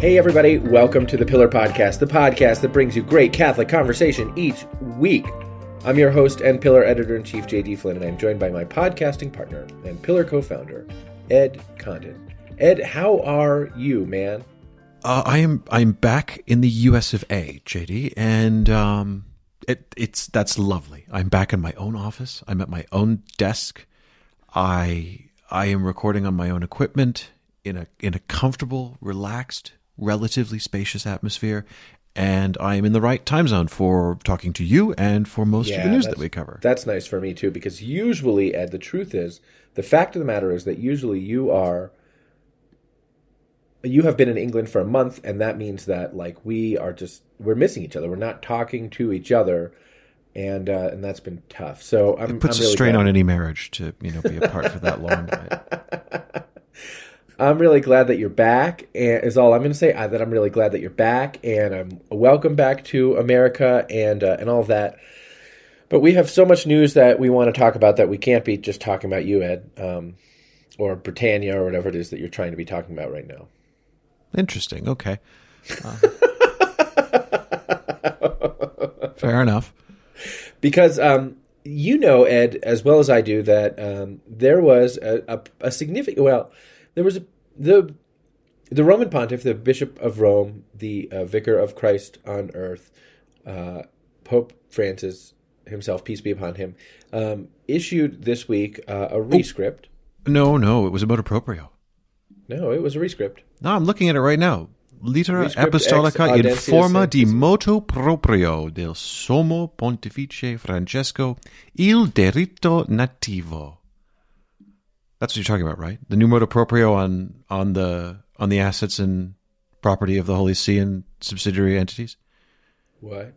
Hey everybody, welcome to The Pillar Podcast, the podcast that brings you great Catholic conversation each week. I'm your host and Pillar Editor-in-Chief, JD Flynn, and I'm joined by my podcasting partner and Pillar co-founder, Ed Condon. Ed, how are you, man? I'm back in the U.S. of A., JD, and that's lovely. I'm back in my own office. I'm at my own desk. I am recording on my own equipment in a comfortable, relaxed, relatively spacious atmosphere, and I am in the right time zone for talking to you and for most of the news that we cover. That's nice for me, too, because usually, Ed, the truth is, the fact of the matter is that usually you have been in England for a month, and that means that, like, we're missing each other. We're not talking to each other, and that's been tough. So it puts a strain on any marriage to, be apart for that long. Right? I'm really glad that you're back, and is all I'm going to say. That I'm really glad that you're back, and I'm welcome back to America, and all of that. But we have so much news that we want to talk about that we can't be just talking about you, Ed, or Britannia, or whatever it is that you're trying to be talking about right now. Interesting. Okay. Fair enough. Because Ed, as well as I do, that there was a significant. Well. There was the Roman Pontiff, the Bishop of Rome, the Vicar of Christ on Earth, Pope Francis himself, peace be upon him, issued this week a rescript. No, it was a motu proprio. No, it was a rescript. No, I'm looking at it right now. Litera rescript Apostolica in forma di motu proprio del Sommo Pontifice Francesco il diritto nativo. That's what you're talking about, right? The new motu proprio on the assets and property of the Holy See and subsidiary entities. What?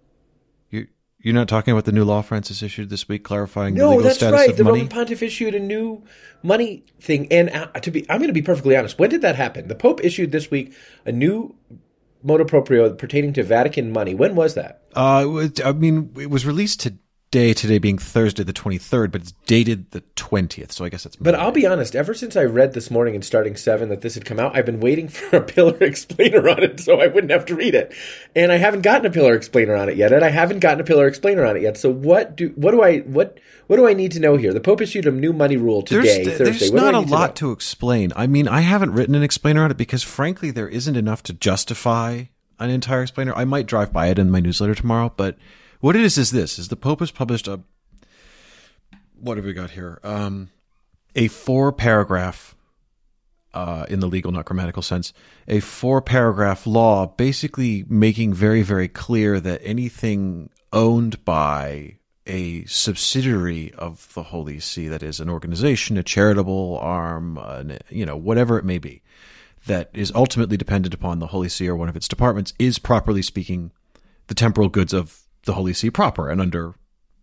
You're not talking about the new law Francis issued this week, clarifying the legal status of money? No, that's right. The Roman Pontiff issued a new money thing, and I'm going to be perfectly honest. When did that happen? The Pope issued this week a new motu proprio pertaining to Vatican money. When was that? It was released today being Thursday the 23rd, but it's dated the 20th, so I guess it's Monday. But I'll be honest, ever since I read this morning in Starting 7 that this had come out, I've been waiting for a Pillar explainer on it so I wouldn't have to read it. And I haven't gotten a Pillar explainer on it yet, So what do I need to know here? The Pope issued a new money rule today, Thursday. There's not a lot to explain. I mean, I haven't written an explainer on it because, frankly, there isn't enough to justify an entire explainer. I might drive by it in my newsletter tomorrow, but... What it is this, is the Pope has published what have we got here? A 4-paragraph, in the legal, not grammatical sense, a 4-paragraph law basically making very, very clear that anything owned by a subsidiary of the Holy See, that is an organization, a charitable arm, whatever it may be, that is ultimately dependent upon the Holy See or one of its departments is, properly speaking, the temporal goods of the Holy See proper and under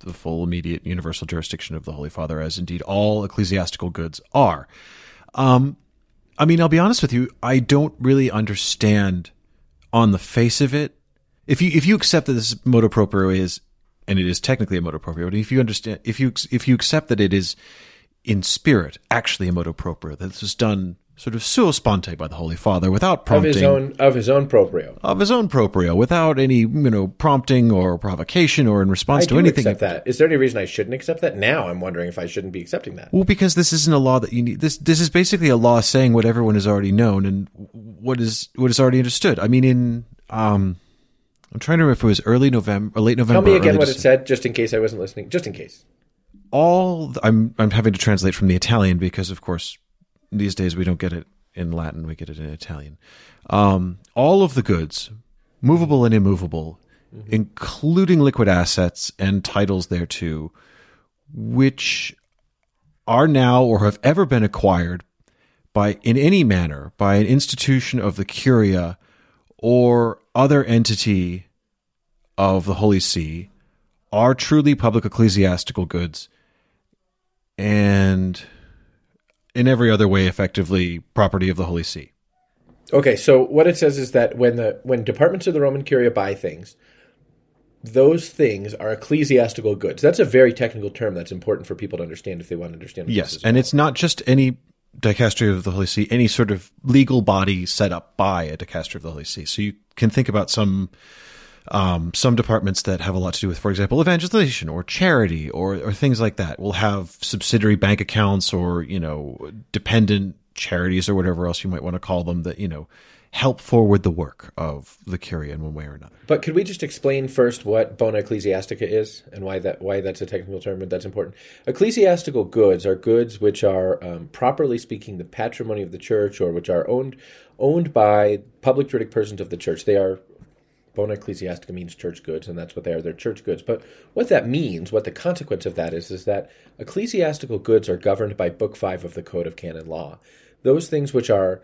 the full, immediate, universal jurisdiction of the Holy Father, as indeed all ecclesiastical goods are. I'll be honest with you. I don't really understand on the face of it. If you accept that this motu proprio is, and it is technically a motu proprio, but if you accept that it is in spirit actually a motu proprio, that this was done sort of sua sponte by the Holy Father, without prompting. Of his own proprio, without any, prompting or provocation or in response to anything. I do accept that. Is there any reason I shouldn't accept that? Now I'm wondering if I shouldn't be accepting that. Well, because this isn't a law that you need. This is basically a law saying what everyone has already known and what is already understood. I mean, I'm trying to remember if it was early November or late November. Tell me again what it said, just in case I wasn't listening. Just in case. I'm having to translate from the Italian because, of course, these days we don't get it in Latin, we get it in Italian. All of the goods, movable and immovable, mm-hmm. including liquid assets and titles thereto, which are now or have ever been acquired in any manner by an institution of the Curia or other entity of the Holy See, are truly public ecclesiastical goods and... in every other way, effectively, property of the Holy See. Okay, so what it says is that when departments of the Roman Curia buy things, those things are ecclesiastical goods. That's a very technical term that's important for people to understand if they want to understand. Yes, and it's not just any Dicastery of the Holy See, any sort of legal body set up by a Dicastery of the Holy See. So you can think about some departments that have a lot to do with, for example, evangelization or charity or things like that will have subsidiary bank accounts or, you know, dependent charities or whatever else you might want to call them that, you know, help forward the work of the Curia in one way or another. But could we just explain first what bona ecclesiastica is and why that's a technical term, but that's important. Ecclesiastical goods are goods which are, properly speaking, the patrimony of the church or which are owned by public juridic persons of the church. They are, bona ecclesiastica means church goods, and that's what they are. They're church goods. But what that means, what the consequence of that is that ecclesiastical goods are governed by Book 5 of the Code of Canon Law. Those things which are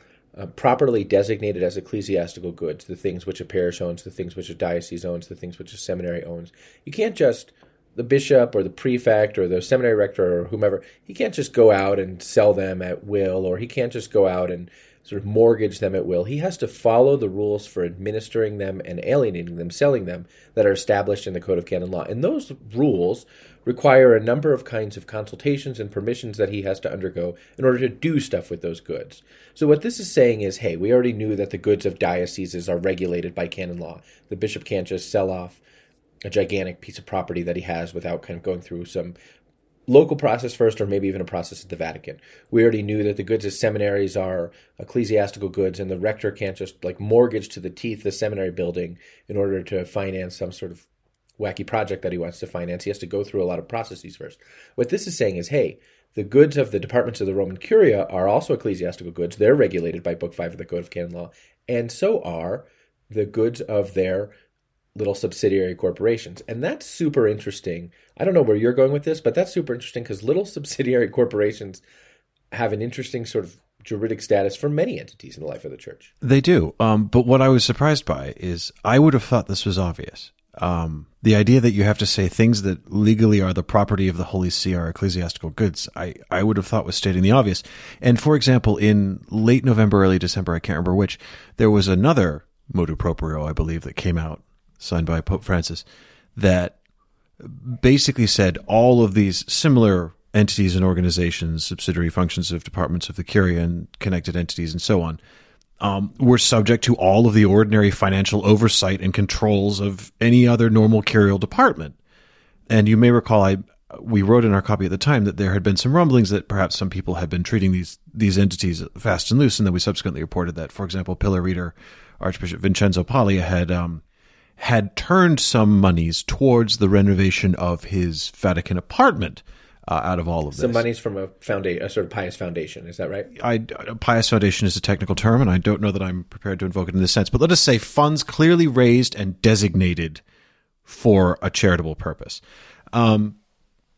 properly designated as ecclesiastical goods, the things which a parish owns, the things which a diocese owns, the things which a seminary owns. You can't just, the bishop or the prefect or the seminary rector or whomever, he can't just go out and sell them at will, or he can't just go out and sort of mortgage them at will. He has to follow the rules for administering them and alienating them, selling them, that are established in the Code of Canon Law. And those rules require a number of kinds of consultations and permissions that he has to undergo in order to do stuff with those goods. So what this is saying is, hey, we already knew that the goods of dioceses are regulated by canon law. The bishop can't just sell off a gigantic piece of property that he has without kind of going through some local process first, or maybe even a process at the Vatican. We already knew that the goods of seminaries are ecclesiastical goods, and the rector can't just like mortgage to the teeth the seminary building in order to finance some sort of wacky project that he wants to finance. He has to go through a lot of processes first. What this is saying is, hey, the goods of the departments of the Roman Curia are also ecclesiastical goods. They're regulated by Book 5 of the Code of Canon Law, and so are the goods of their little subsidiary corporations. And that's super interesting. I don't know where you're going with this, but that's super interesting because little subsidiary corporations have an interesting sort of juridic status for many entities in the life of the church. They do. But what I was surprised by is I would have thought this was obvious. The idea that you have to say things that legally are the property of the Holy See are ecclesiastical goods, I would have thought was stating the obvious. And for example, in late November, early December, I can't remember which, there was another motu proprio, I believe, that came out, signed by Pope Francis, that basically said all of these similar entities and organizations, subsidiary functions of departments of the Curia and connected entities and so on, were subject to all of the ordinary financial oversight and controls of any other normal curial department. And you may recall we wrote in our copy at the time that there had been some rumblings that perhaps some people had been treating these entities fast and loose, and then we subsequently reported that, for example, Pillar Reader Archbishop Vincenzo Paglia had turned some monies towards the renovation of his Vatican apartment out of all of this. Some monies from a sort of pious foundation, is that right? A pious foundation is a technical term, and I don't know that I'm prepared to invoke it in this sense, but let us say funds clearly raised and designated for a charitable purpose.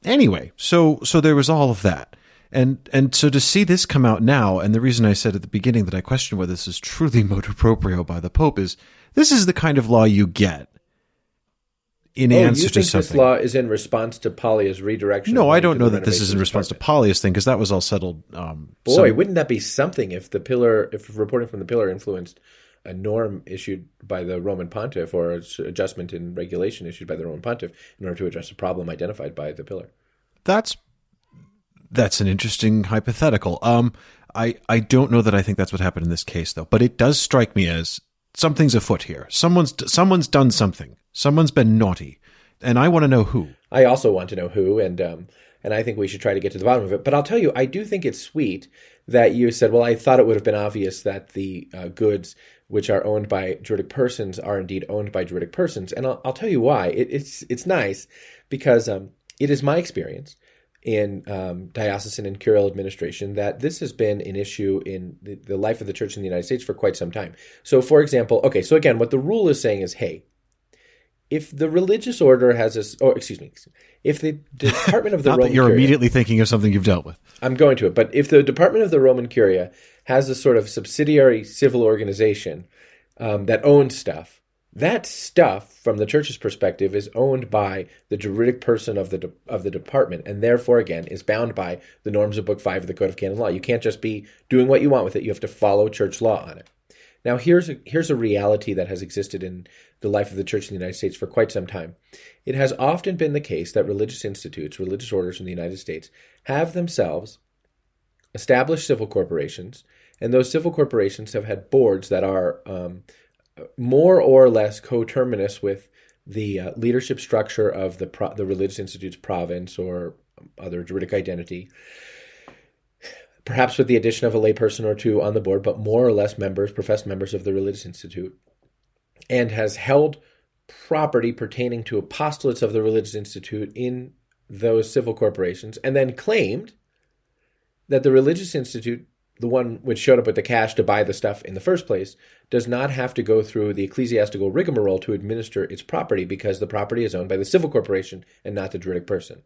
Anyway, so there was all of that. And so to see this come out now, and the reason I said at the beginning that I question whether this is truly motu proprio by the Pope is, this is the kind of law you get in answer to something. You think this law is in response to Paglia's redirection? No, I don't know that this is in response to Paglia's thing, because that was all settled. Wouldn't that be something if the Pillar, if reporting from the Pillar influenced a norm issued by the Roman Pontiff or an adjustment in regulation issued by the Roman Pontiff in order to address a problem identified by the Pillar? That's an interesting hypothetical. I don't know that I think that's what happened in this case, though. But it does strike me as something's afoot here. Someone's done something. Someone's been naughty, and I want to know who. I also want to know who, and I think we should try to get to the bottom of it. But I'll tell you, I do think it's sweet that you said, well, I thought it would have been obvious that the goods which are owned by juridic persons are indeed owned by juridic persons. And I'll tell you why. It's nice because it is my experience in diocesan and curial administration that this has been an issue in the life of the church in the United States for quite some time. So, for example, what the rule is saying is, hey, if the religious order if the Department of the Roman Curia... Not that you're immediately thinking of something you've dealt with. I'm going to it, but if the Department of the Roman Curia has a sort of subsidiary civil organization that owns stuff, that stuff, from the church's perspective, is owned by the juridic person of the department, and therefore, again, is bound by the norms of Book 5 of the Code of Canon Law. You can't just be doing what you want with it. You have to follow church law on it. Now, here's a reality that has existed in the life of the church in the United States for quite some time. It has often been the case that religious institutes, religious orders in the United States, have themselves established civil corporations, and those civil corporations have had boards that are more or less coterminous with the leadership structure of the religious institute's province or other juridic identity, perhaps with the addition of a layperson or two on the board, but more or less members, professed members of the religious institute, and has held property pertaining to apostolates of the religious institute in those civil corporations, and then claimed that the religious institute, the one which showed up with the cash to buy the stuff in the first place, does not have to go through the ecclesiastical rigmarole to administer its property because the property is owned by the civil corporation and not the juridic person.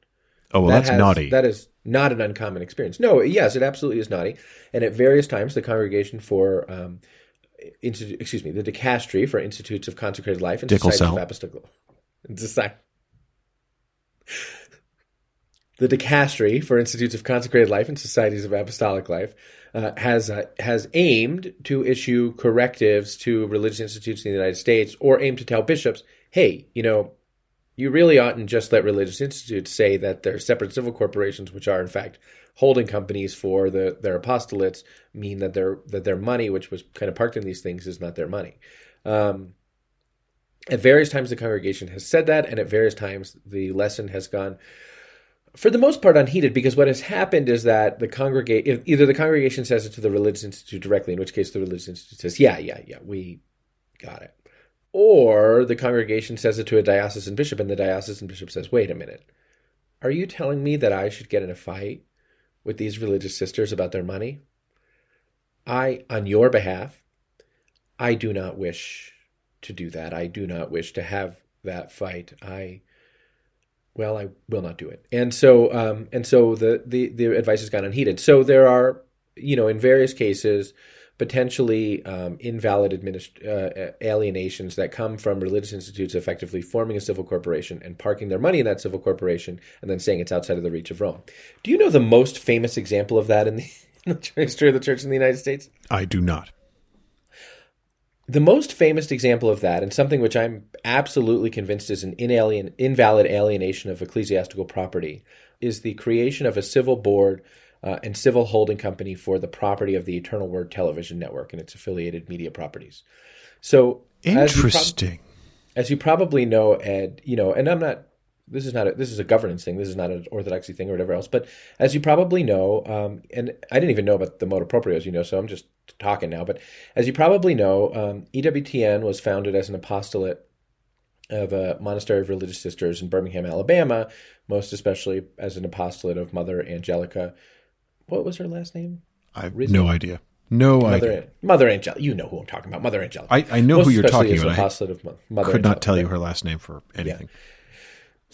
Oh, well, that's naughty. That is not an uncommon experience. No, yes, it absolutely is naughty. And at various times, the Congregation for the Dicastery for Institutes of Consecrated Life and Societies of Apostolic Life. The Dicastery for Institutes of Consecrated Life and Societies of Apostolic Life has aimed to issue correctives to religious institutes in the United States, or aimed to tell bishops, hey, you really oughtn't just let religious institutes say that they're separate civil corporations, which are in fact holding companies for their apostolates, mean that their money, which was kind of parked in these things, is not their money. At various times, the congregation has said that, and at various times, the lesson has gone, for the most part, unheeded, because what has happened is that either the congregation says it to the religious institute directly, in which case the religious institute says, yeah, we got it. Or the congregation says it to a diocesan bishop, and the diocesan bishop says, wait a minute, are you telling me that I should get in a fight with these religious sisters about their money? On your behalf, I do not wish to do that. I do not wish to have that fight. I will not do it. And so the advice has gone unheeded. So there are, in various cases, potentially invalid alienations that come from religious institutes effectively forming a civil corporation and parking their money in that civil corporation and then saying it's outside of the reach of Rome. Do you know the most famous example of that in the history of the church in the United States? I do not. The most famous example of that, and something which I'm absolutely convinced is an invalid alienation of ecclesiastical property, is the creation of a civil board and civil holding company for the property of the Eternal Word Television Network and its affiliated media properties. So interesting. As you probably know, Ed, and I'm not. This is a governance thing. This is not an orthodoxy thing or whatever else. But as you probably know, and I didn't even know about the motu proprio, as you know, so I'm just talking now. But as you probably know, EWTN was founded as an apostolate of a monastery of religious sisters in Birmingham, Alabama, most especially as an apostolate of Mother Angelica. What was her last name? I have no idea. Mother Angelica. You know who I'm talking about. Mother Angelica. I know most who you're talking about. I could not tell you her last name for anything. Yeah.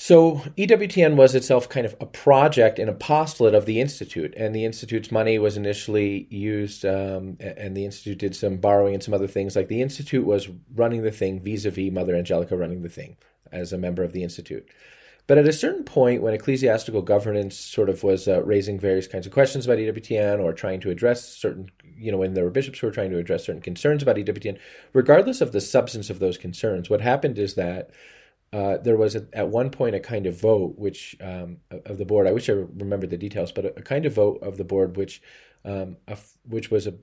So EWTN was itself kind of a project, an apostolate of the Institute, and the Institute's money was initially used, and the Institute did some borrowing and some other things. Like the Institute was running the thing vis-a-vis Mother Angelica running the thing as a member of the Institute. But at a certain point, when ecclesiastical governance sort of was raising various kinds of questions about EWTN or trying to address certain, when there were bishops who were trying to address certain concerns about EWTN, regardless of the substance of those concerns, what happened is that there was at one point a kind of vote which of the board. I wish I remembered the details, but a kind of vote of the board which was a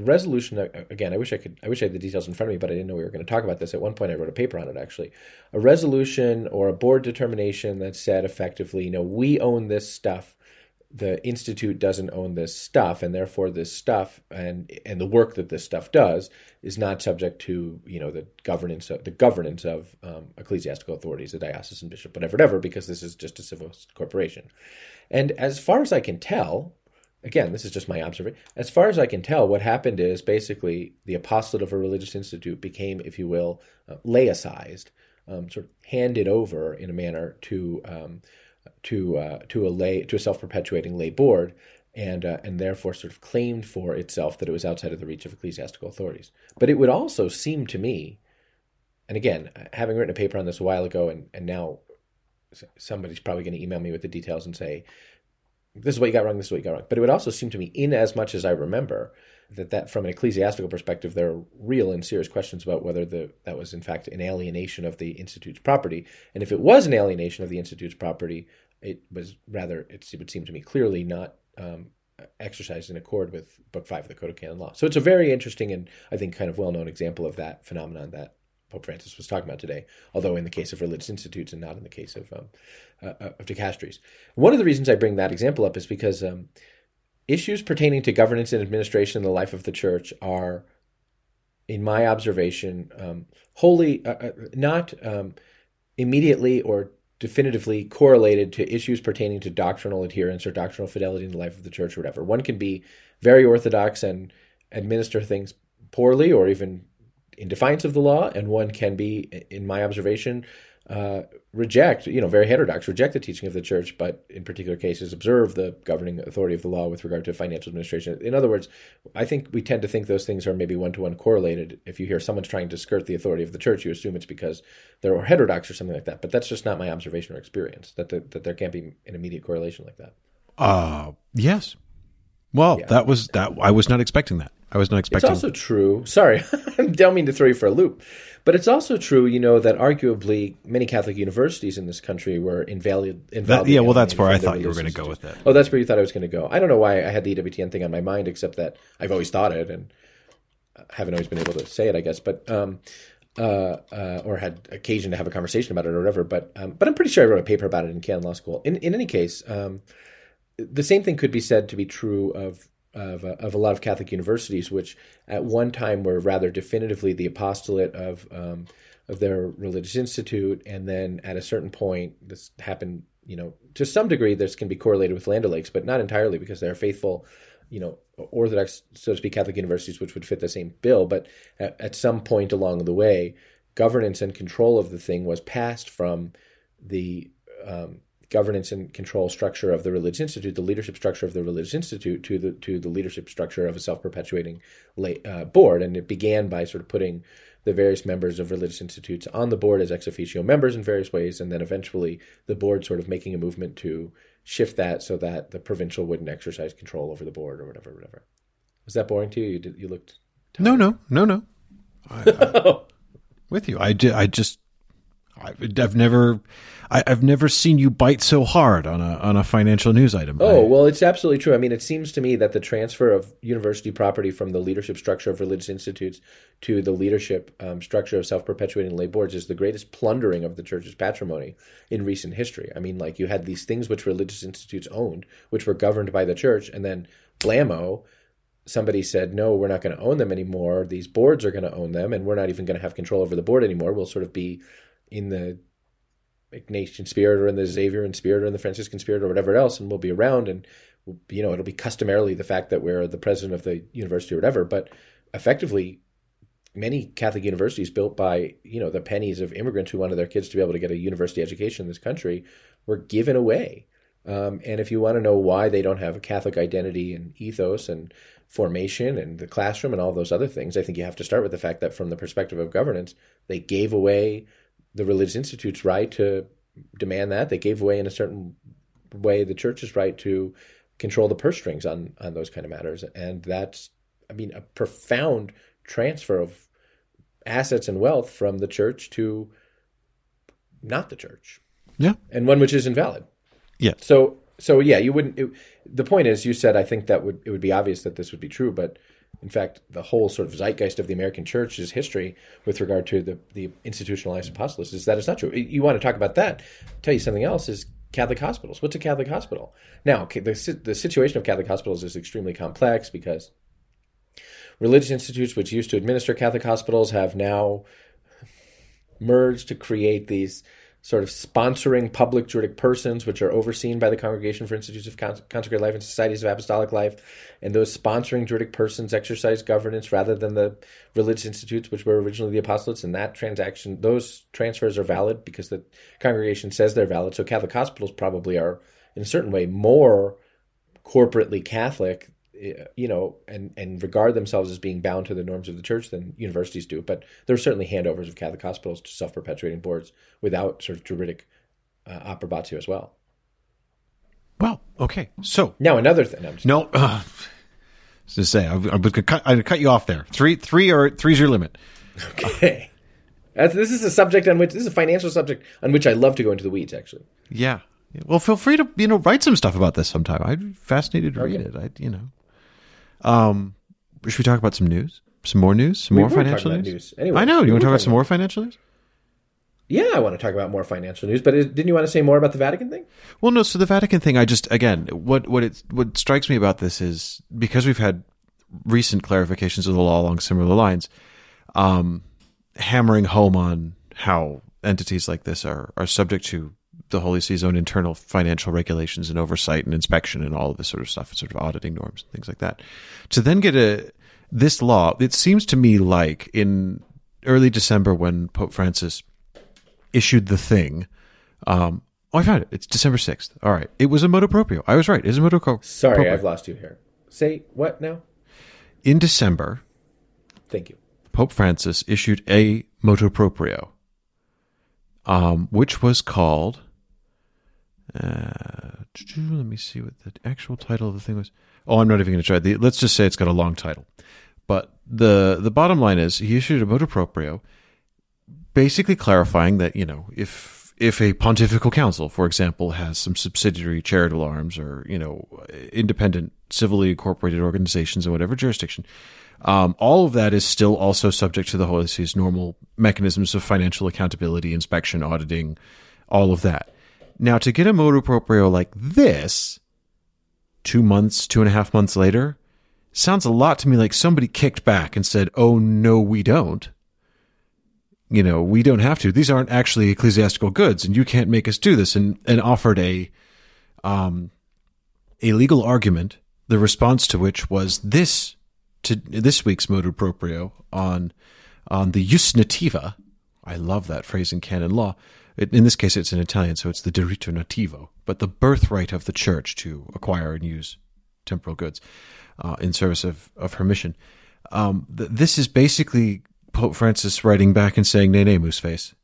resolution. Again, I wish I had the details in front of me, but I didn't know we were going to talk about this. At one point, I wrote a paper on it. Actually, a resolution or a board determination that said effectively, we own this stuff. The Institute doesn't own this stuff, and therefore this stuff and the work that this stuff does is not subject to the governance of ecclesiastical authorities, the diocesan bishop, whatever, because this is just a civil corporation. And as far as I can tell, again, this is just my observation. As far as I can tell, what happened is basically the apostolate of a religious institute became, if you will, laicized, sort of handed over in a manner to a self-perpetuating lay board, and therefore sort of claimed for itself that it was outside of the reach of ecclesiastical authorities. But it would also seem to me, and again, having written a paper on this a while ago, and now somebody's probably going to email me with the details and say, this is what you got wrong. But it would also seem to me, in as much as I remember, that from an ecclesiastical perspective, there are real and serious questions about whether that was in fact an alienation of the Institute's property. And if it was an alienation of the Institute's property, it would seem to me clearly not exercised in accord with Book 5 of the Code of Canon Law. So it's a very interesting and I think kind of well-known example of that phenomenon that Pope Francis was talking about today, although in the case of religious institutes and not in the case of dicasteries. One of the reasons I bring that example up is because issues pertaining to governance and administration in the life of the Church are, in my observation, wholly not immediately or definitively correlated to issues pertaining to doctrinal adherence or doctrinal fidelity in the life of the Church or whatever. One can be very orthodox and administer things poorly or even in defiance of the law, and one can be, in my observation, reject, very heterodox, reject the teaching of the Church, but in particular cases observe the governing authority of the law with regard to financial administration. In other words, I think we tend to think those things are maybe one-to-one correlated. If you hear someone's trying to skirt the authority of the Church, you assume it's because they're heterodox or something like that, but that's just not my observation or experience, that there can't be an immediate correlation like that. Yes. Well, yeah. I was not expecting that. I was not expecting. It's also true. Sorry, I don't mean to throw you for a loop, but it's also true, that arguably many Catholic universities in this country were invalid. Yeah, well, that's where I thought you were going to go with that. Oh, that's where you thought I was going to go. I don't know why I had the EWTN thing on my mind, except that I've always thought it and haven't always been able to say it, I guess, but or had occasion to have a conversation about it or whatever. But I'm pretty sure I wrote a paper about it in Canon Law School. In any case, the same thing could be said to be true of a lot of Catholic universities, which at one time were rather definitively the apostolate of their religious institute, and then at a certain point, this happened. To some degree, this can be correlated with Land O'Lakes, but not entirely, because they are faithful, Orthodox, so to speak, Catholic universities, which would fit the same bill. But at some point along the way, governance and control of the thing was passed from the governance and control structure of the religious institute, the leadership structure of the religious institute, to the leadership structure of a self-perpetuating board. And it began by sort of putting the various members of religious institutes on the board as ex officio members in various ways, and then eventually the board sort of making a movement to shift that so that the provincial wouldn't exercise control over the board or whatever. Was that boring to you? You looked tired. No. I with you. I've never seen you bite so hard on a financial news item. Oh, well, it's absolutely true. I mean, it seems to me that the transfer of university property from the leadership structure of religious institutes to the leadership structure of self-perpetuating lay boards is the greatest plundering of the Church's patrimony in recent history. I mean, you had these things which religious institutes owned, which were governed by the Church, and then blammo, somebody said, no, we're not going to own them anymore. These boards are going to own them, and we're not even going to have control over the board anymore. We'll sort of be in the Ignatian spirit or in the Xaverian spirit or in the Franciscan spirit or whatever else, and we'll be around, and it'll be customarily the fact that we're the president of the university or whatever. But effectively, many Catholic universities built by the pennies of immigrants who wanted their kids to be able to get a university education in this country were given away. And if you want to know why they don't have a Catholic identity and ethos and formation and the classroom and all those other things, I think you have to start with the fact that from the perspective of governance, they gave away the religious institute's right to demand that. They gave away in a certain way the Church's right to control the purse strings on those kind of matters. And that's, a profound transfer of assets and wealth from the Church to not the Church. Yeah. And one which is invalid. Yeah. So yeah, you wouldn't... the point is, you said, I think it would be obvious that this would be true, but... In fact, the whole sort of zeitgeist of the American Church's history with regard to the institutionalized apostolates is that it's not true. You want to talk about that, I'll tell you something else is Catholic hospitals. What's a Catholic hospital? Now, the situation of Catholic hospitals is extremely complex because religious institutes which used to administer Catholic hospitals have now merged to create these sort of sponsoring public juridic persons, which are overseen by the Congregation for Institutes of Consecrated Life and Societies of Apostolic Life. And those sponsoring juridic persons exercise governance rather than the religious institutes, which were originally the apostolates. And that transaction, those transfers are valid because the congregation says they're valid. So Catholic hospitals probably are, in a certain way, more corporately Catholic, and regard themselves as being bound to the norms of the Church than universities do. But there are certainly handovers of Catholic hospitals to self-perpetuating boards without sort of juridic approbatio as well. Well, okay. So now another thing. I cut you off there. Three's your limit. Okay. This is a subject on which this is a financial subject on which I love to go into the weeds. Actually. Yeah. Well, feel free to, write some stuff about this sometime. I'm fascinated to read it. Should we talk about some news? Some more news? Some more financial news? Anyway, I know. You want to talk about some more financial news? Yeah, I want to talk about more financial news, but didn't you want to say more about the Vatican thing? Well, no. So the Vatican thing, what strikes me about this is because we've had recent clarifications of the law along similar lines, hammering home on how entities like this are subject to the Holy See's own internal financial regulations and oversight and inspection and all of this sort of stuff, sort of auditing norms and things like that. To then get this law, it seems to me like in early December when Pope Francis issued the thing, I found it. It's December 6th. All right. It was a motu proprio. I was right. It is a motu proprio. Sorry, I've lost you here. Say what now? In December. Thank you. Pope Francis issued a motu proprio, which was called, let me see what the actual title of the thing was. Oh, I'm not even going to try. Let's just say it's got a long title. But the bottom line is he issued a motu proprio basically clarifying that, if a pontifical council, for example, has some subsidiary charitable arms or, independent civilly incorporated organizations in whatever jurisdiction, all of that is still also subject to the Holy See's normal mechanisms of financial accountability, inspection, auditing, all of that. Now, to get a motu proprio like this, 2.5 months later, sounds a lot to me like somebody kicked back and said, oh, no, we don't. We don't have to. These aren't actually ecclesiastical goods, and you can't make us do this, and offered a legal argument, the response to which was this week's motu proprio on the jus nativa. I love that phrase in canon law. In this case, it's in Italian, so it's the diritto nativo, but the birthright of the Church to acquire and use temporal goods in service of her mission. This is basically Pope Francis writing back and saying, "Nay, Mooseface,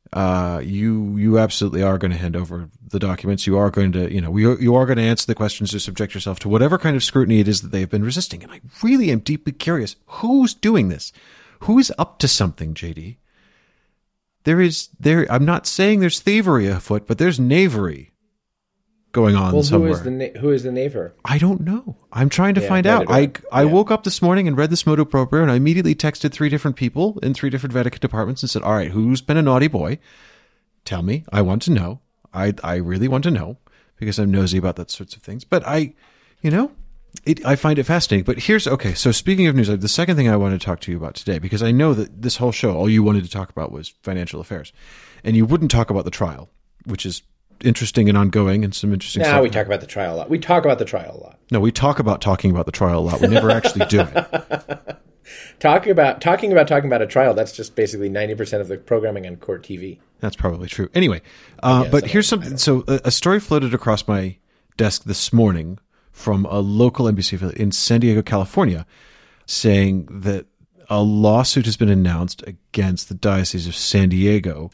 you absolutely are going to hand over the documents. You are going to, you are going to answer the questions to subject yourself to whatever kind of scrutiny it is that they have been resisting." And I really am deeply curious who's doing this, who is up to something, JD. I'm not saying there's thievery afoot, but there's knavery going on somewhere. Who is the knaver? I don't know. I'm trying to find out. I woke up this morning and read this motu proprio, and I immediately texted 3 different people in 3 different Vatican departments and said, all right, who's been a naughty boy? Tell me. I want to know. I really want to know because I'm nosy about that sorts of things. But I find it fascinating. But so speaking of news, the second thing I wanted to talk to you about today, because I know that this whole show, all you wanted to talk about was financial affairs, and you wouldn't talk about the trial, which is interesting and ongoing and some interesting stuff. We talk about the trial a lot. No, we talk about talking about the trial a lot. We never actually do it. Talking about a trial, that's just basically 90% of the programming on Court TV. That's probably true. Anyway, but here's something. So a story floated across my desk this morning from a local NBC in San Diego, California, saying that a lawsuit has been announced against the Diocese of San Diego,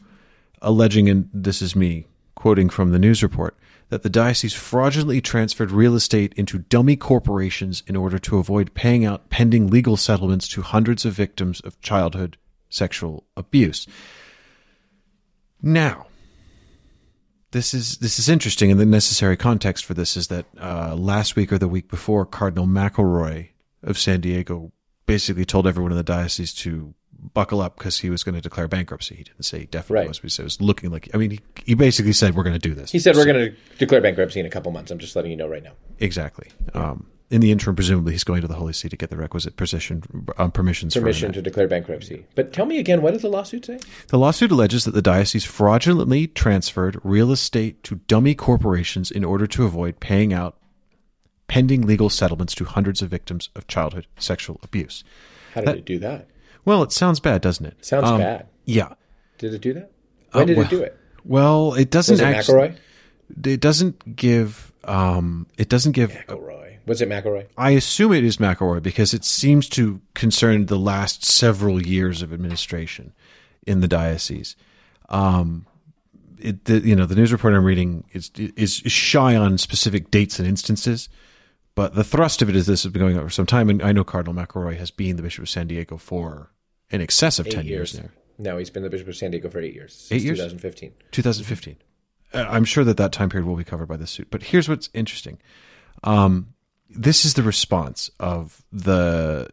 alleging, and this is me quoting from the news report, that the diocese fraudulently transferred real estate into dummy corporations in order to avoid paying out pending legal settlements to hundreds of victims of childhood sexual abuse. Now, this is interesting, and the necessary context for this is that last week or the week before, Cardinal McElroy of San Diego basically told everyone in the diocese to buckle up because he was going to declare bankruptcy. He didn't say he definitely was, but he said it was looking like... he basically said, we're going to do this. He said, we're going to declare bankruptcy in a couple months. I'm just letting you know right now. Exactly. In the interim, presumably, he's going to the Holy See to get the requisite permission to declare bankruptcy. But tell me again, what does the lawsuit say? The lawsuit alleges that the diocese fraudulently transferred real estate to dummy corporations in order to avoid paying out pending legal settlements to hundreds of victims of childhood sexual abuse. How did it do that? Well, it sounds bad, doesn't it? Sounds bad. Yeah. Did it do that? When did it do it? Well, it doesn't. Was it McElroy? It doesn't give. McElroy. Was it McElroy? I assume it is McElroy because it seems to concern the last several years of administration in the diocese. The news report I'm reading is shy on specific dates and instances, but the thrust of it is this has been going on for some time, and I know Cardinal McElroy has been the Bishop of San Diego for in excess of 10 years now. No, he's been the Bishop of San Diego for 8 years. Since 2015. I'm sure that that time period will be covered by this suit. But here's what's interesting. This is the response of the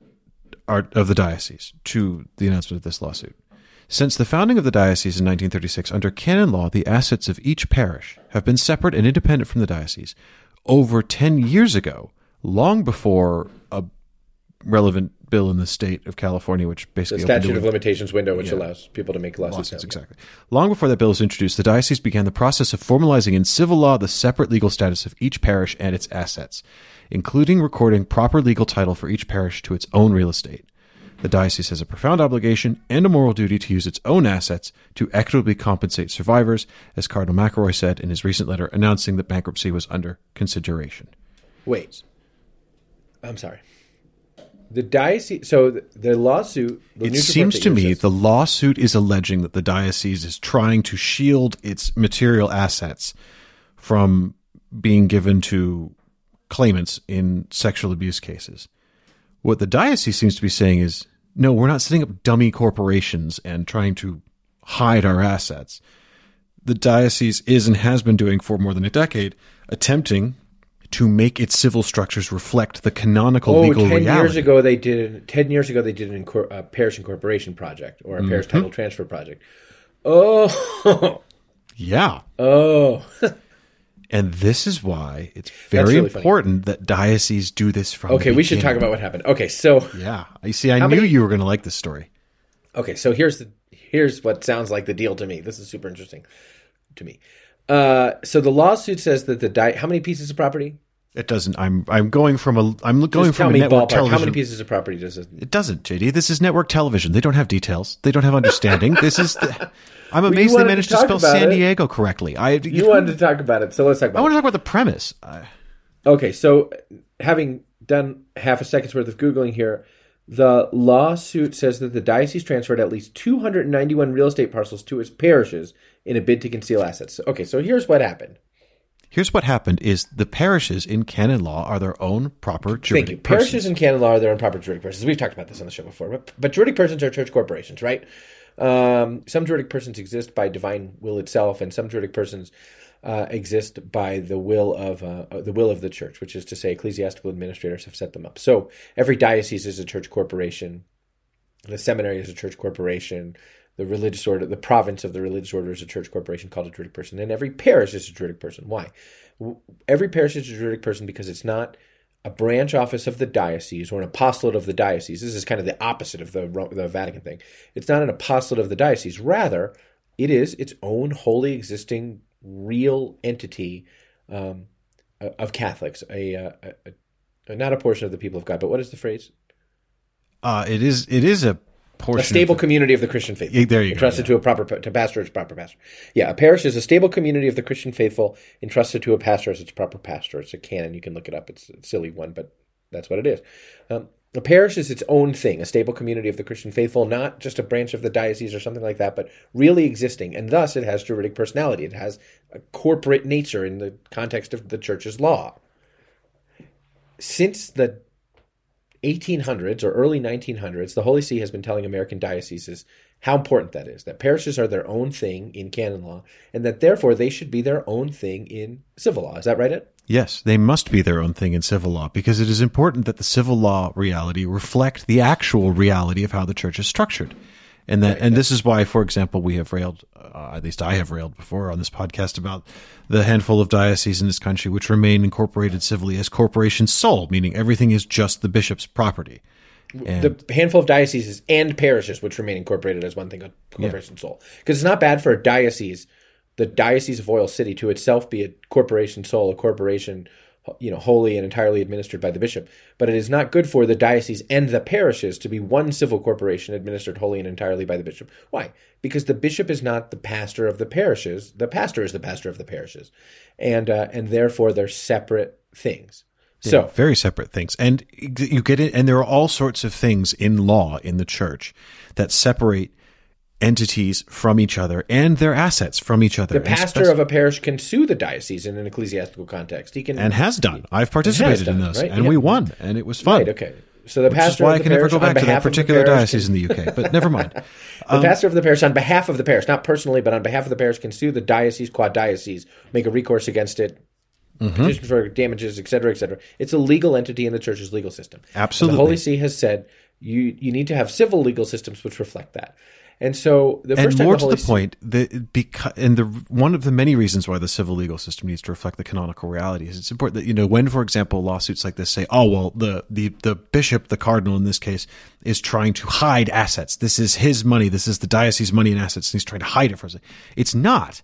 diocese to the announcement of this lawsuit. Since the founding of the diocese in 1936, under canon law, the assets of each parish have been separate and independent from the diocese over 10 years ago, long before a relevant bill in the state of California, which basically... The statute of limitations window, which allows people to make lawsuits. Exactly. Long before that bill was introduced, the diocese began the process of formalizing in civil law the separate legal status of each parish and its assets, including recording proper legal title for each parish to its own real estate. The diocese has a profound obligation and a moral duty to use its own assets to equitably compensate survivors, as Cardinal McElroy said in his recent letter announcing that bankruptcy was under consideration. Wait. I'm sorry. The diocese... So the lawsuit... The it seems to me the lawsuit is alleging that the diocese is trying to shield its material assets from being given to claimants in sexual abuse cases. What the diocese seems to be saying is, no, we're not setting up dummy corporations and trying to hide our assets. The diocese is and has been doing for more than a decade, attempting to make its civil structures reflect the canonical legal reality. 10 years ago they did an parish incorporation project or a parish title transfer project. Oh. Yeah. Oh. And this is why it's very really important that dioceses do this from the beginning. We should talk about what happened. Okay, so... Yeah. You see, I knew you were going to like this story. Okay, so here's what sounds like the deal to me. This is super interesting to me. So the lawsuit says that how many pieces of property? It doesn't. I'm going from a... network television. How many pieces of property does it... It doesn't, JD. This is network television. They don't have details. They don't have understanding. This is... I'm amazed they managed to spell San Diego correctly. You wanted to talk about it, so let's talk about it. I want to talk about the premise. Okay, so having done half a second's worth of Googling here, the lawsuit says that the diocese transferred at least 291 real estate parcels to its parishes in a bid to conceal assets. Okay, so here's what happened. Here's what happened is the parishes in canon law are their own proper juridic persons. Parishes in canon law are their own proper juridic persons. We've talked about this on the show before, but juridic persons are church corporations, right? Some juridic persons exist by divine will itself, and some juridic persons exist by the will of the church, which is to say ecclesiastical administrators have set them up. So every diocese is a church corporation, the seminary is a church corporation, the religious order, the province of the religious order is a church corporation called a juridic person, and every parish is a juridic person. Why? Every parish is a juridic person because it's not a branch office of the diocese or an apostolate of the diocese. This is kind of the opposite of the Vatican thing. It's not an apostolate of the diocese. Rather, it is its own wholly existing real entity of Catholics, not a portion of the people of God. But what is the phrase? It is a portion. A stable community of the Christian faithful. There you go. Entrusted to a pastor as proper pastor. Yeah, a parish is a stable community of the Christian faithful entrusted to a pastor as its proper pastor. It's a canon. You can look it up. It's a silly one, but that's what it is. A parish is its own thing, a stable community of the Christian faithful, not just a branch of the diocese or something like that, but really existing. And thus, it has juridic personality. It has a corporate nature in the context of the church's law. Since the 1800s or early 1900s, the Holy See has been telling American dioceses how important that is, that parishes are their own thing in canon law, and that therefore they should be their own thing in civil law. Is that right, Ed? Yes, they must be their own thing in civil law, because it is important that the civil law reality reflect the actual reality of how the church is structured. And that, and this is why, for example, we have railed, at least I have railed before on this podcast, about the handful of dioceses in this country which remain incorporated civilly as corporation sole, meaning everything is just the bishop's property. And the handful of dioceses and parishes which remain incorporated as one thing, corporation sole. Because it's not bad for a diocese, the Diocese of Oil City, to itself be a corporation sole, a corporation wholly and entirely administered by the bishop. But it is not good for the diocese and the parishes to be one civil corporation administered wholly and entirely by the bishop. Why? Because the bishop is not the pastor of the parishes. The pastor is the pastor of the parishes. And therefore, they're separate things. So very separate things. And you get it. And there are all sorts of things in law in the church that separate entities from each other and their assets from each other. The pastor of a parish can sue the diocese in an ecclesiastical context. He can, and has done. I've participated in those, right? And we won, and it was fun. Right, okay. So the pastor of the parish, on behalf of that particular diocese in the UK, but never mind. The pastor of the parish, on behalf of the parish, not personally, but on behalf of the parish, can sue the diocese, qua diocese, make a recourse against it, petition for damages, et cetera, et cetera. It's a legal entity in the church's legal system. Absolutely. And the Holy See has said you need to have civil legal systems which reflect that. And so the first time the Holy See... And more to the point, one of the many reasons why the civil legal system needs to reflect the canonical reality is it's important that, you know, when, for example, lawsuits like this say, oh, well, the bishop, the cardinal in this case, is trying to hide assets. This is his money. This is the diocese's money and assets, and he's trying to hide it for us. It's not.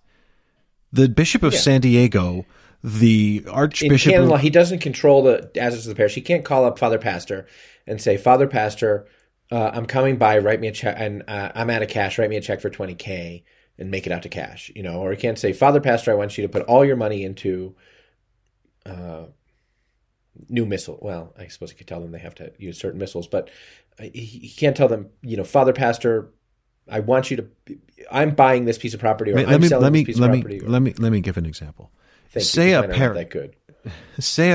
The Bishop of San Diego... The Archbishop... In canon law, he doesn't control the assets of the parish. He can't call up Father Pastor and say, Father Pastor, I'm coming by, write me a check, and I'm out of cash, write me a check for $20,000 and make it out to cash, you know? Or he can't say, Father Pastor, I want you to put all your money into new missile. Well, I suppose he could tell them they have to use certain missiles, but he can't tell them, you know, Father Pastor... I want you to. I'm buying this piece of property, or I'm selling this piece of property. Let me give an example. Say a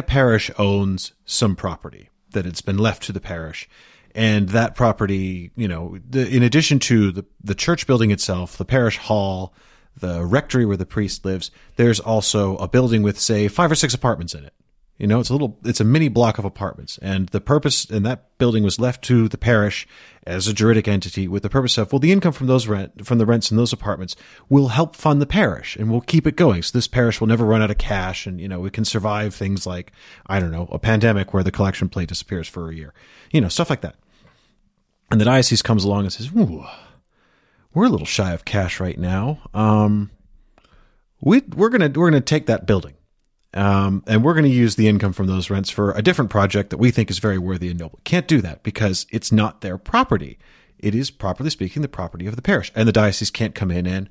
parish owns some property that it's been left to the parish, and that property, you know, in addition to the church building itself, the parish hall, the rectory where the priest lives, there's also a building with, say, 5 or 6 apartments in it. You know, it's a mini block of apartments, and that building was left to the parish as a juridic entity with the purpose of, well, the income from the rents in those apartments will help fund the parish and we'll keep it going. So this parish will never run out of cash, and, you know, we can survive things like, I don't know, a pandemic where the collection plate disappears for a year, you know, stuff like that. And the diocese comes along and says, ooh, we're a little shy of cash right now. We're going to take that building. And we're going to use the income from those rents for a different project that we think is very worthy and noble. Can't do that because it's not their property. It is, properly speaking, the property of the parish. And the diocese can't come in and,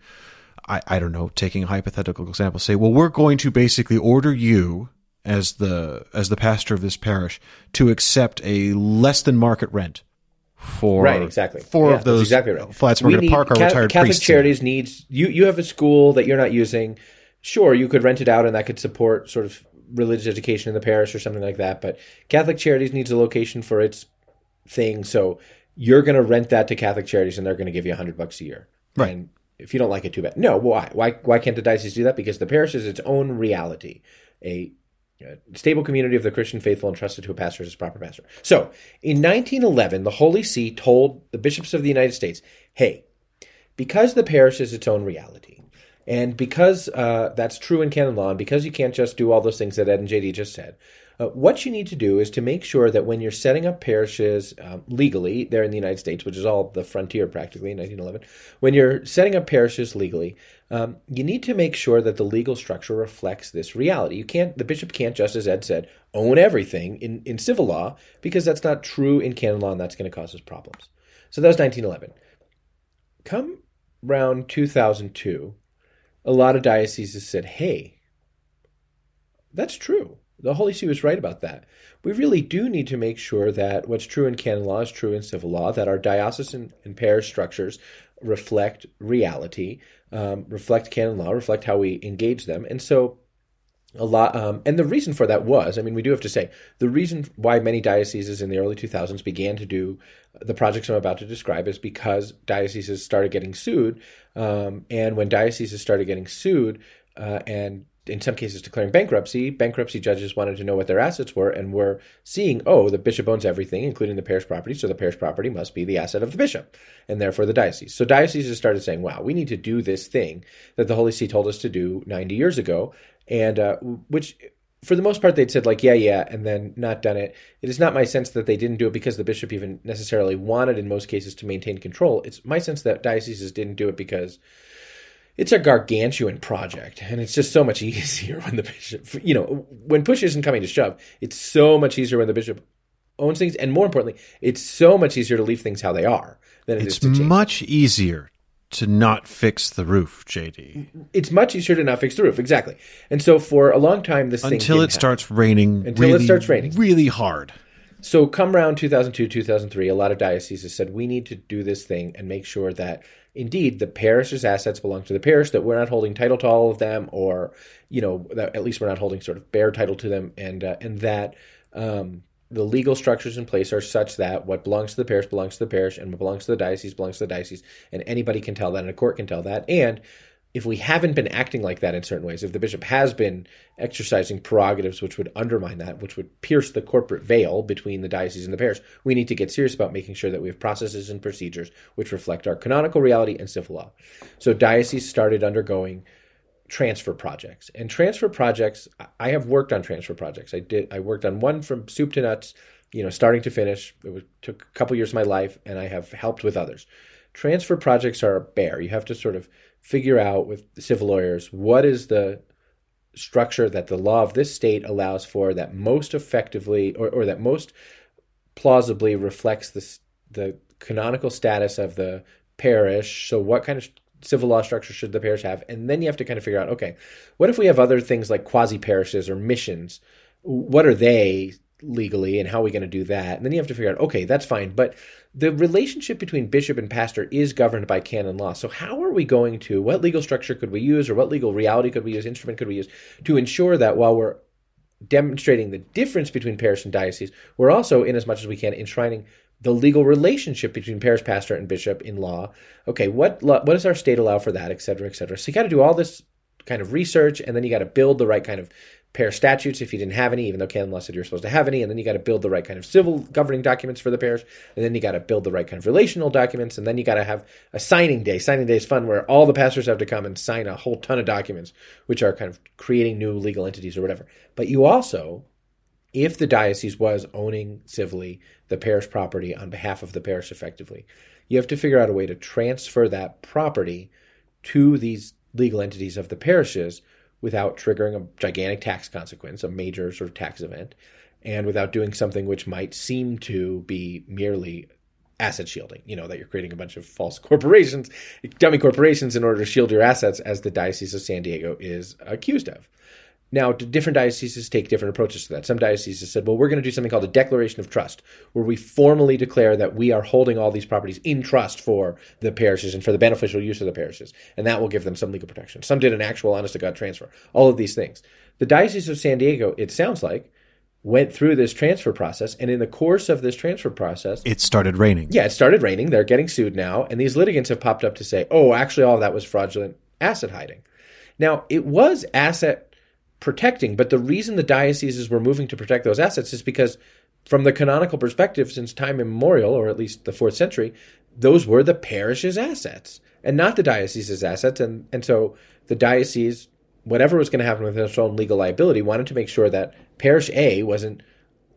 I don't know, taking a hypothetical example, say, well, we're going to basically order you as the pastor of this parish to accept a less than market rent for four of those flats. We're going to park our retired Catholic priests. Catholic Charities needs, you have a school that you're not using. Sure, you could rent it out, and that could support sort of religious education in the parish or something like that. But Catholic Charities needs a location for its thing, so you're going to rent that to Catholic Charities, and they're going to give you $100 a year. Right. And if you don't like it, too bad. No, why? Why can't the diocese do that? Because the parish is its own reality, a stable community of the Christian faithful entrusted to a pastor as his proper pastor. So in 1911, the Holy See told the bishops of the United States, hey, because the parish is its own reality— and because that's true in canon law, and because you can't just do all those things that Ed and JD just said, what you need to do is to make sure that when you're setting up parishes legally there in the United States, which is all the frontier practically in 1911, when you're setting up parishes legally, you need to make sure that the legal structure reflects this reality. The bishop can't, just as Ed said, own everything in civil law, because that's not true in canon law, and that's going to cause us problems. So that was 1911. Come round 2002... a lot of dioceses said, hey, that's true. The Holy See was right about that. We really do need to make sure that what's true in canon law is true in civil law, that our diocesan and parish structures reflect reality, reflect canon law, reflect how we engage them. And so a lot, and the reason for that was, I mean, we do have to say, the reason why many dioceses in the early 2000s began to do the projects I'm about to describe is because dioceses started getting sued, and when dioceses started getting sued, and in some cases declaring bankruptcy judges wanted to know what their assets were, and were seeing, oh, the bishop owns everything, including the parish property, so the parish property must be the asset of the bishop, and therefore the diocese. So dioceses started saying, wow, we need to do this thing that the Holy See told us to do 90 years ago, and which, for the most part, they'd said, like, yeah, and then not done it. It is not my sense that they didn't do it because the bishop even necessarily wanted, in most cases, to maintain control. It's my sense that dioceses didn't do it because it's a gargantuan project, and it's just so much easier when the bishop, you know, when push isn't coming to shove, it's so much easier when the bishop owns things, and more importantly, it's so much easier to leave things how they are than it is to change. It's much easier to not fix the roof, JD. It's much easier to not fix the roof, exactly. And so for a long time, this thing didn't happen. Until it starts raining really hard. So come around 2002, 2003, a lot of dioceses said, we need to do this thing and make sure that, indeed, the parish's assets belong to the parish, that we're not holding title to all of them, or, you know, that at least we're not holding sort of bare title to them, and that the legal structures in place are such that what belongs to the parish belongs to the parish, and what belongs to the diocese, and anybody can tell that, and a court can tell that. And if we haven't been acting like that in certain ways, if the bishop has been exercising prerogatives which would undermine that, which would pierce the corporate veil between the diocese and the parish, we need to get serious about making sure that we have processes and procedures which reflect our canonical reality and civil law. So dioceses started undergoing transfer projects. And transfer projects, I have worked on transfer projects. I worked on one from soup to nuts, starting to finish. It took a couple years of my life, and I have helped with others. Transfer projects are a bear. You have to sort of figure out with civil lawyers what is the structure that the law of this state allows for that most effectively or that most plausibly reflects the canonical status of the parish. So what kind of civil law structure should the parish have? And then you have to kind of figure out, okay, what if we have other things like quasi-parishes or missions? What are they legally, and how are we going to do that? And then you have to figure out, okay, that's fine, but the relationship between bishop and pastor is governed by canon law. So how are we going to, what legal structure could we use, or what legal reality could we use, instrument could we use to ensure that while we're demonstrating the difference between parish and diocese, we're also, in as much as we can, enshrining the legal relationship between parish pastor and bishop in law. Okay, what does our state allow for that, et cetera, et cetera. So you got to do all this kind of research, and then you got to build the right kind of parish statutes if you didn't have any, even though canon law said you're supposed to have any, and then you got to build the right kind of civil governing documents for the parish, and then you got to build the right kind of relational documents, and then you got to have a signing day. Signing day is fun, where all the pastors have to come and sign a whole ton of documents, which are kind of creating new legal entities or whatever. But you also, if the diocese was owning civilly the parish property on behalf of the parish effectively, you have to figure out a way to transfer that property to these legal entities of the parishes without triggering a gigantic tax consequence, a major sort of tax event, and without doing something which might seem to be merely asset shielding, that you're creating a bunch of false corporations, dummy corporations, in order to shield your assets, as the Diocese of San Diego is accused of. Now, different dioceses take different approaches to that. Some dioceses said, well, we're going to do something called a declaration of trust, where we formally declare that we are holding all these properties in trust for the parishes and for the beneficial use of the parishes, and that will give them some legal protection. Some did an actual honest-to-God transfer, all of these things. The Diocese of San Diego, it sounds like, went through this transfer process, and in the course of this transfer process... It started raining. Yeah, it started raining. They're getting sued now, and these litigants have popped up to say, oh, actually, all of that was fraudulent asset hiding. Now, it was asset protecting, but the reason the dioceses were moving to protect those assets is because from the canonical perspective, since time immemorial, or at least the 4th century, those were the parish's assets and not the diocese's assets. And so the diocese, whatever was going to happen with its own legal liability, wanted to make sure that parish A wasn't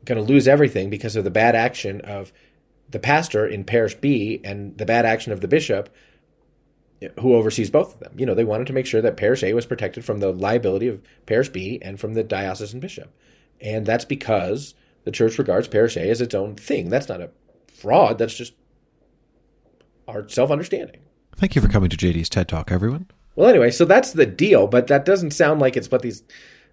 going to lose everything because of the bad action of the pastor in parish B and the bad action of the bishop who oversees both of them. They wanted to make sure that parish A was protected from the liability of parish B and from the diocesan bishop. And that's because the church regards parish A as its own thing. That's not a fraud. That's just our self-understanding. Thank you for coming to JD's TED Talk, everyone. Well, anyway, so that's the deal, but that doesn't sound like it's what these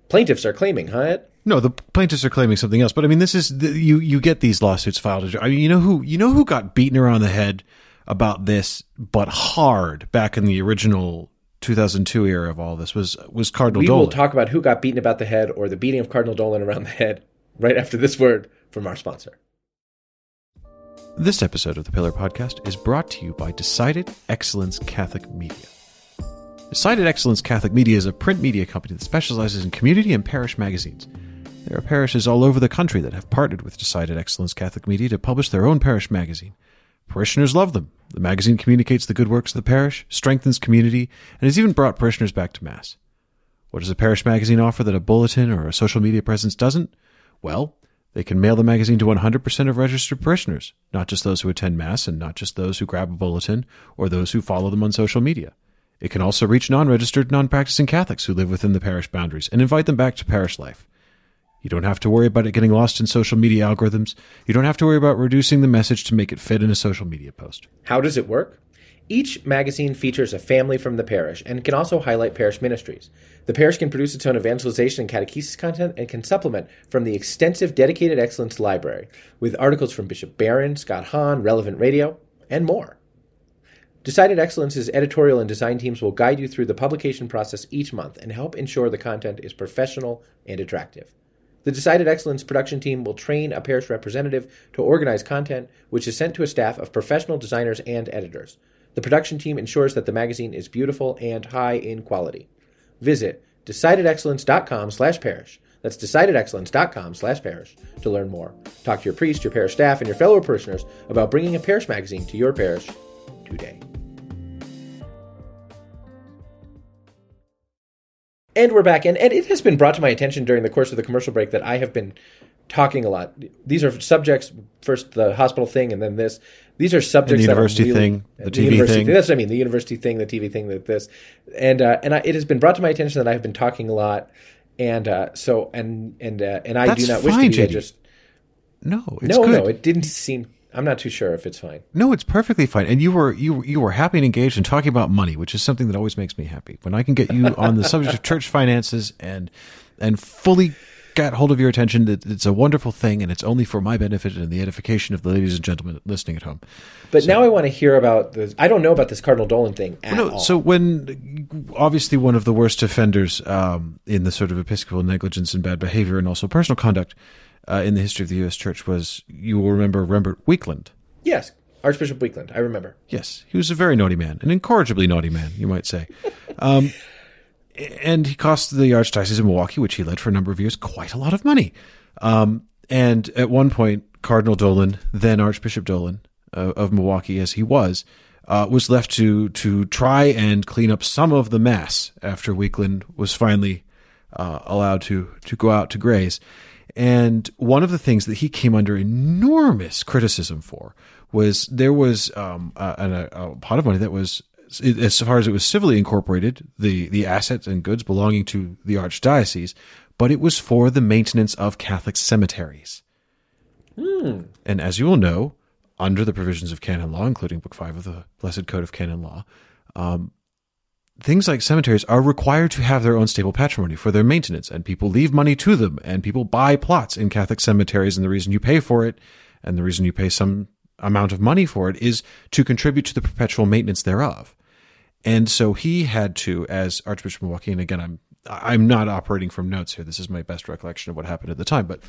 plaintiffs are claiming, huh, Ed? No, the plaintiffs are claiming something else. But, this is you get these lawsuits filed. You know who got beaten around the head about this, but hard, back in the original 2002 era of all this, was Cardinal Dolan. We will talk about who got beaten about the head, or the beating of Cardinal Dolan around the head, right after this word from our sponsor. This episode of The Pillar Podcast is brought to you by Decided Excellence Catholic Media. Decided Excellence Catholic Media is a print media company that specializes in community and parish magazines. There are parishes all over the country that have partnered with Decided Excellence Catholic Media to publish their own parish magazine. Parishioners love them. The magazine communicates the good works of the parish, strengthens community, and has even brought parishioners back to Mass. What does a parish magazine offer that a bulletin or a social media presence doesn't? Well, they can mail the magazine to 100% of registered parishioners, not just those who attend Mass and not just those who grab a bulletin or those who follow them on social media. It can also reach non-registered, non-practicing Catholics who live within the parish boundaries and invite them back to parish life. You don't have to worry about it getting lost in social media algorithms. You don't have to worry about reducing the message to make it fit in a social media post. How does it work? Each magazine features a family from the parish and can also highlight parish ministries. The parish can produce its own evangelization and catechesis content and can supplement from the extensive Dedicated Excellence Library with articles from Bishop Barron, Scott Hahn, Relevant Radio, and more. Decided Excellence's editorial and design teams will guide you through the publication process each month and help ensure the content is professional and attractive. The Decided Excellence production team will train a parish representative to organize content, which is sent to a staff of professional designers and editors. The production team ensures that the magazine is beautiful and high in quality. Visit decidedexcellence.com/parish. That's decidedexcellence.com/parish to learn more. Talk to your priest, your parish staff, and your fellow parishioners about bringing a parish magazine to your parish today. And we're back. And it has been brought to my attention during the course of the commercial break that I have been talking a lot. These are subjects, first the hospital thing and then this. These are subjects that are really... The university thing. That's what I mean. The university thing, the TV thing, this. And it has been brought to my attention that I have been talking a lot. And I do not wish to be religious. No, it didn't seem... I'm not too sure if it's fine. No, it's perfectly fine. And you were happy and engaged in talking about money, which is something that always makes me happy. When I can get you on the subject of church finances and fully got hold of your attention, that it's a wonderful thing, and it's only for my benefit and the edification of the ladies and gentlemen listening at home. But so, now I want to hear about this. I don't know about this Cardinal Dolan thing at all. So when, obviously one of the worst offenders in the sort of Episcopal negligence and bad behavior and also personal conduct, in the history of the U.S. Church was, you will remember, Rembert Weakland. Yes, Archbishop Weakland, I remember. Yes, he was a very naughty man, an incorrigibly naughty man, you might say. And he cost the Archdiocese of Milwaukee, which he led for a number of years, quite a lot of money. And at one point, Cardinal Dolan, then Archbishop Dolan of Milwaukee, as he was left to try and clean up some of the mess after Weakland was finally allowed to go out to graze. And one of the things that he came under enormous criticism for was there was a pot of money that was, as far as it was civilly incorporated, the assets and goods belonging to the archdiocese, but it was for the maintenance of Catholic cemeteries. Mm. And as you will know, under the provisions of canon law, including Book 5 of the Blessed Code of Canon Law, things like cemeteries are required to have their own stable patrimony for their maintenance, and people leave money to them, and people buy plots in Catholic cemeteries, and the reason you pay for it, and the reason you pay some amount of money for it, is to contribute to the perpetual maintenance thereof. And so he had to, as Archbishop of Milwaukee, and again, I'm not operating from notes here, this is my best recollection of what happened at the time, but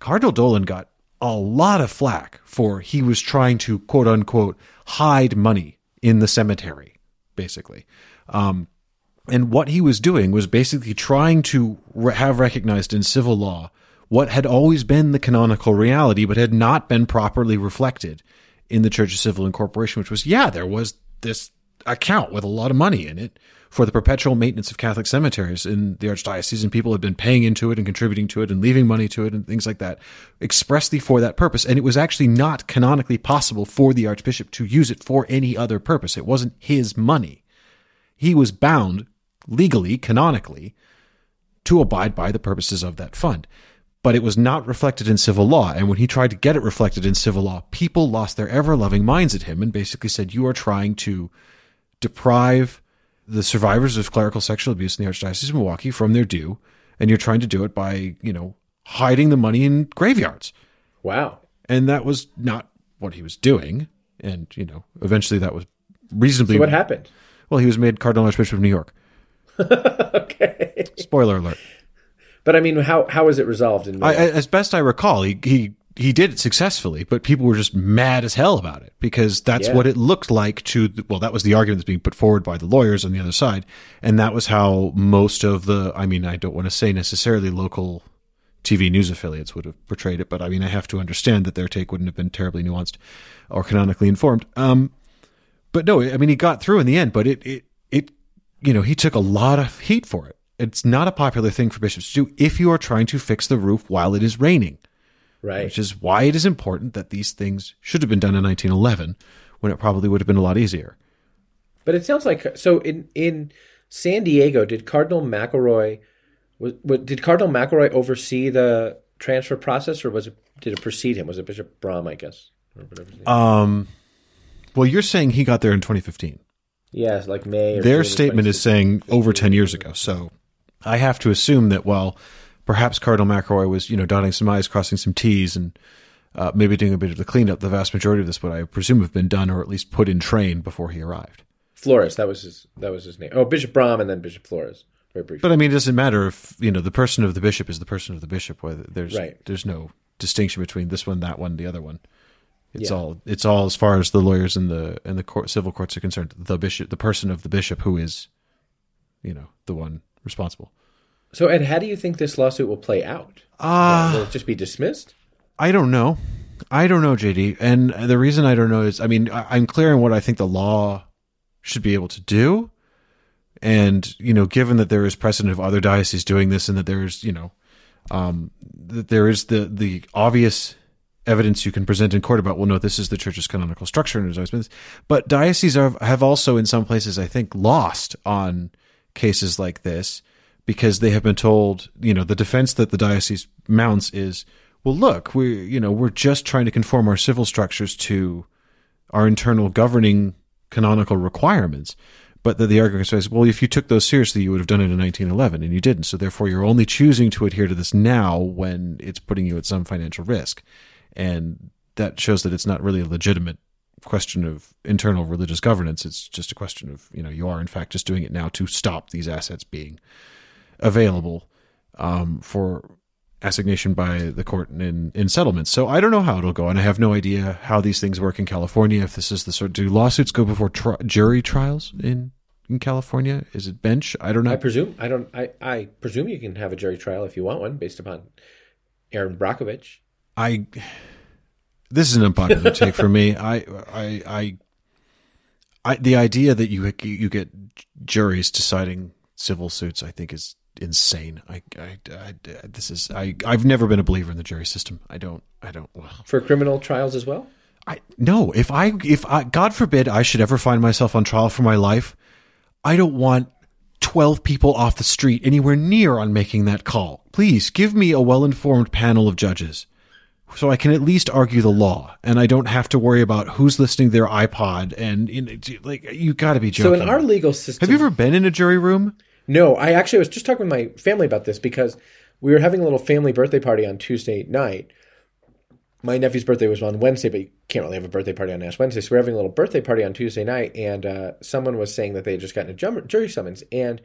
Cardinal Dolan got a lot of flack for he was trying to, quote-unquote, hide money in the cemetery, basically. And what he was doing was basically trying to have recognized in civil law what had always been the canonical reality, but had not been properly reflected in the Church's civil incorporation, which was, there was this account with a lot of money in it for the perpetual maintenance of Catholic cemeteries in the archdiocese, and people had been paying into it and contributing to it and leaving money to it and things like that expressly for that purpose. And it was actually not canonically possible for the archbishop to use it for any other purpose. It wasn't his money. He was bound legally, canonically, to abide by the purposes of that fund. But it was not reflected in civil law. And when he tried to get it reflected in civil law, people lost their ever-loving minds at him and basically said, you are trying to deprive the survivors of clerical sexual abuse in the Archdiocese of Milwaukee from their due. And you're trying to do it by, hiding the money in graveyards. Wow. And that was not what he was doing. And, eventually that was reasonably... So what happened? Well, he was made Cardinal Archbishop of New York. Okay. Spoiler alert. But I mean, how is it resolved? As best I recall, he did it successfully, but people were just mad as hell about it because that's what it looked like that was the argument that's being put forward by the lawyers on the other side. And that was how most of the, I don't want to say necessarily local TV news affiliates would have portrayed it, but I have to understand that their take wouldn't have been terribly nuanced or canonically informed. But no, he got through in the end, but it he took a lot of heat for it. It's not a popular thing for bishops to do if you are trying to fix the roof while it is raining. Right. Which is why it is important that these things should have been done in 1911 when it probably would have been a lot easier. But it sounds like, so in San Diego, did Cardinal McElroy oversee the transfer process, or did it precede him? Was it Bishop Brom, I guess? Or whatever his name was? Well, you're saying he got there in 2015. Yes, like May. Or their statement is saying over 10 years ago. So I have to assume that while perhaps Cardinal McElroy was, dotting some I's, crossing some T's, and maybe doing a bit of the cleanup, the vast majority of this would, I presume, have been done or at least put in train before he arrived. Flores, that was his name. Oh, Bishop Brom and then Bishop Flores. Very briefly. But I mean, it doesn't matter if, you know, the person of the bishop is the person of the bishop. Whether there's there's no distinction between this one, that one, the other one. It's all as far as the lawyers and the court, civil courts are concerned. The bishop, the person of the bishop, who is, you know, the one responsible. So, Ed, how do you think this lawsuit will play out? Will it just be dismissed? I don't know. I don't know, JD. And the reason I don't know is, I mean, I'm clear on what I think the law should be able to do. And, you know, given that there is precedent of other dioceses doing this, and that there is, you know, that there is the obvious evidence you can present in court about, well, no, this is the church's canonical structure, and there's always been this. But dioceses have also, in some places, I think, lost on cases like this because they have been told, you know, the defense that the diocese mounts is, well, look, we're just trying to conform our civil structures to our internal governing canonical requirements. But that the argument says, well, if you took those seriously, you would have done it in 1911, and you didn't. So therefore, you're only choosing to adhere to this now when it's putting you at some financial risk. And that shows that it's not really a legitimate question of internal religious governance. It's just a question of, you know, you are in fact just doing it now to stop these assets being available for assignation by the court in settlements. So I don't know how it'll go, and I have no idea how these things work in California. If this is the sort, do lawsuits go before jury trials in California? Is it bench? I don't know. I presume you can have a jury trial if you want one, based upon Aaron Brockovich. This is an unpopular take for me. I the idea that you get juries deciding civil suits, I think, is insane. I've never been a believer in the jury system. For criminal trials as well? No. If I, God forbid, I should ever find myself on trial for my life, I don't want 12 people off the street anywhere near on making that call. Please give me a well-informed panel of judges so I can at least argue the law, and I don't have to worry about who's listening to their iPod. And, like, you got to be joking. So in our legal system, have you ever been in a jury room? No, I actually was just talking with my family about this because we were having a little family birthday party on Tuesday night. My nephew's birthday was on Wednesday, but you can't really have a birthday party on Ash Wednesday. So we were having a little birthday party on Tuesday night, and someone was saying that they had just gotten a jury summons. And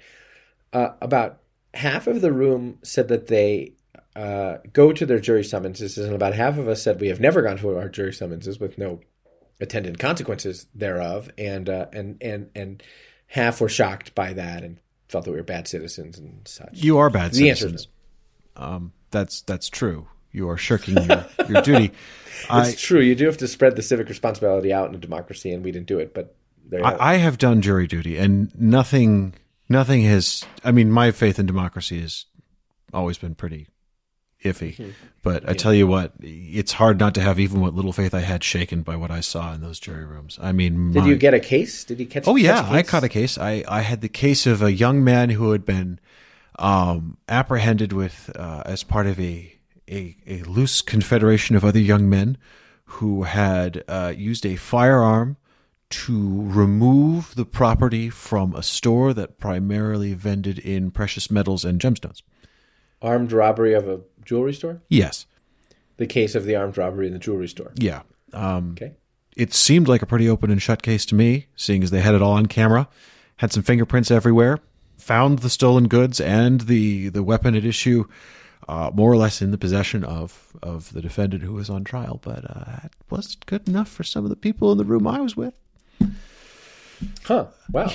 about half of the room said that they go to their jury summonses, and about half of us said we have never gone to our jury summonses with no attendant consequences thereof, and half were shocked by that and felt that we were bad citizens and such. You are bad citizens. That's true. You are shirking your duty. It's true. You do have to spread the civic responsibility out in a democracy, and we didn't do it. But there you go. I have done jury duty, and nothing has. I mean, my faith in democracy has always been pretty iffy, but I tell you what, it's hard not to have even what little faith I had shaken by what I saw in those jury rooms. I mean, did you get a case? Did you catch? Oh yeah, I caught a case. I had the case of a young man who had been apprehended with as part of a loose confederation of other young men who had used a firearm to remove the property from a store that primarily vended in precious metals and gemstones. Armed robbery of a jewelry store? Yes. The case of the armed robbery in the jewelry store? Yeah. Okay. It seemed like a pretty open and shut case to me, seeing as they had it all on camera, had some fingerprints everywhere, found the stolen goods and the weapon at issue more or less in the possession of the defendant who was on trial. But it wasn't good enough for some of the people in the room I was with. Huh. Wow.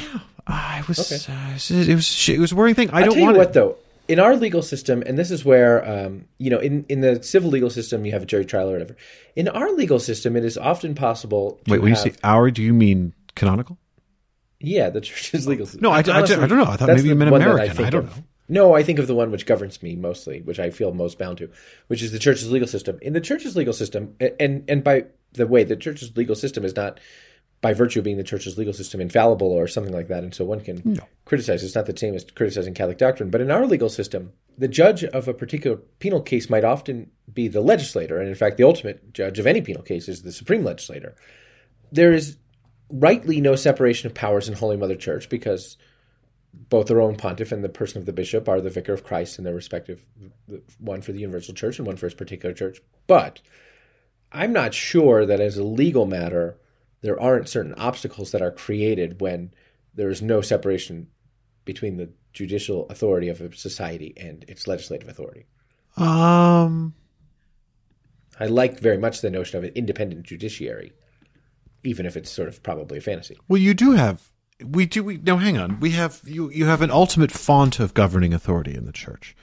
Yeah. It was a worrying thing. I don't want to... I'll tell you what, though. In our legal system, and this is where, in the civil legal system, you have a jury trial or whatever. In our legal system, it is often possible to you say our, do you mean canonical? Yeah, the church's legal system. No, I don't know. I thought maybe you meant American. I don't know. No, I think of the one which governs me mostly, which I feel most bound to, which is the church's legal system. In the church's legal system, and by the way, the church's legal system is not, by virtue of being the church's legal system, infallible or something like that, and so one can criticize. It's not the same as criticizing Catholic doctrine. But in our legal system, the judge of a particular penal case might often be the legislator, and in fact, the ultimate judge of any penal case is the supreme legislator. There is rightly no separation of powers in Holy Mother Church because both the Roman Pontiff and the person of the bishop are the vicar of Christ in their respective, one for the universal church and one for his particular church. But I'm not sure that as a legal matter, there aren't certain obstacles that are created when there is no separation between the judicial authority of a society and its legislative authority? I like very much the notion of an independent judiciary, even if it's sort of probably a fantasy. Well, you do have – you have an ultimate font of governing authority in the Church,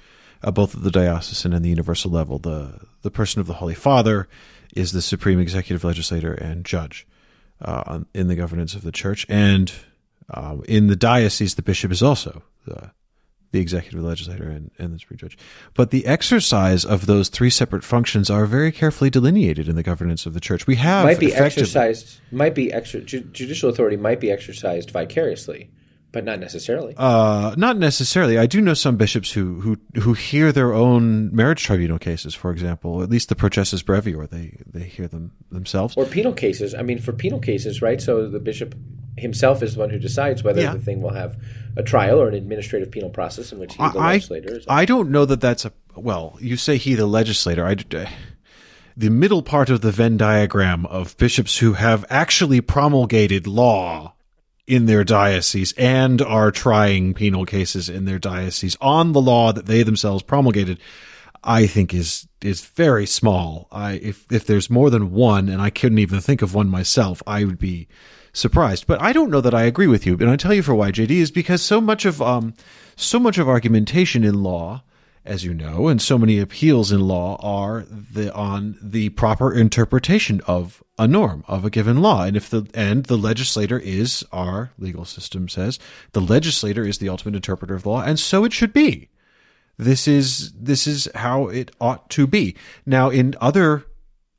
both at the diocesan and the universal level. The person of the Holy Father is the supreme executive, legislator, and judge in the governance of the Church. And in the diocese, the bishop is also the executive, legislator, and the supreme judge. But the exercise of those three separate functions are very carefully delineated in the governance of the Church. We have judicial authority might be exercised vicariously, but not necessarily. Not necessarily. I do know some bishops who hear their own marriage tribunal cases, for example, at least the processus brevior, they hear them themselves. Or penal cases. I mean, for penal cases, right? So the bishop himself is the one who decides whether the thing will have a trial or an administrative penal process in which he, the legislator, is. I don't know that that's a – well, you say he, the legislator. The middle part of the Venn diagram of bishops who have actually promulgated law in their diocese and are trying penal cases in their diocese on the law that they themselves promulgated, I think is very small. If there's more than one, and I couldn't even think of one myself, I would be – surprised. But I don't know that I agree with you. And I tell you for why, JD, is because so much of argumentation in law, as you know, and so many appeals in law are on the proper interpretation of a norm, of a given law. And the legislator is, our legal system says, the legislator is the ultimate interpreter of law, and so it should be. This is how it ought to be. Now, in other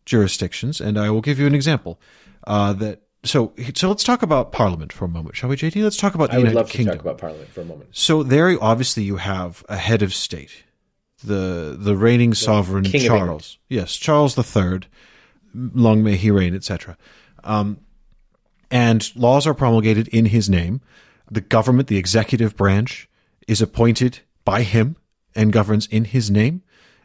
jurisdictions, and I will give you an example, So let's talk about Parliament for a moment, shall we, JD? Let's talk about the United Kingdom. I would love to talk about Parliament for a moment. So there, obviously, you have a head of state, the reigning sovereign, King Charles. Yes, Charles III, long may he reign, etc. And laws are promulgated in his name. The government, the executive branch, is appointed by him and governs in his name.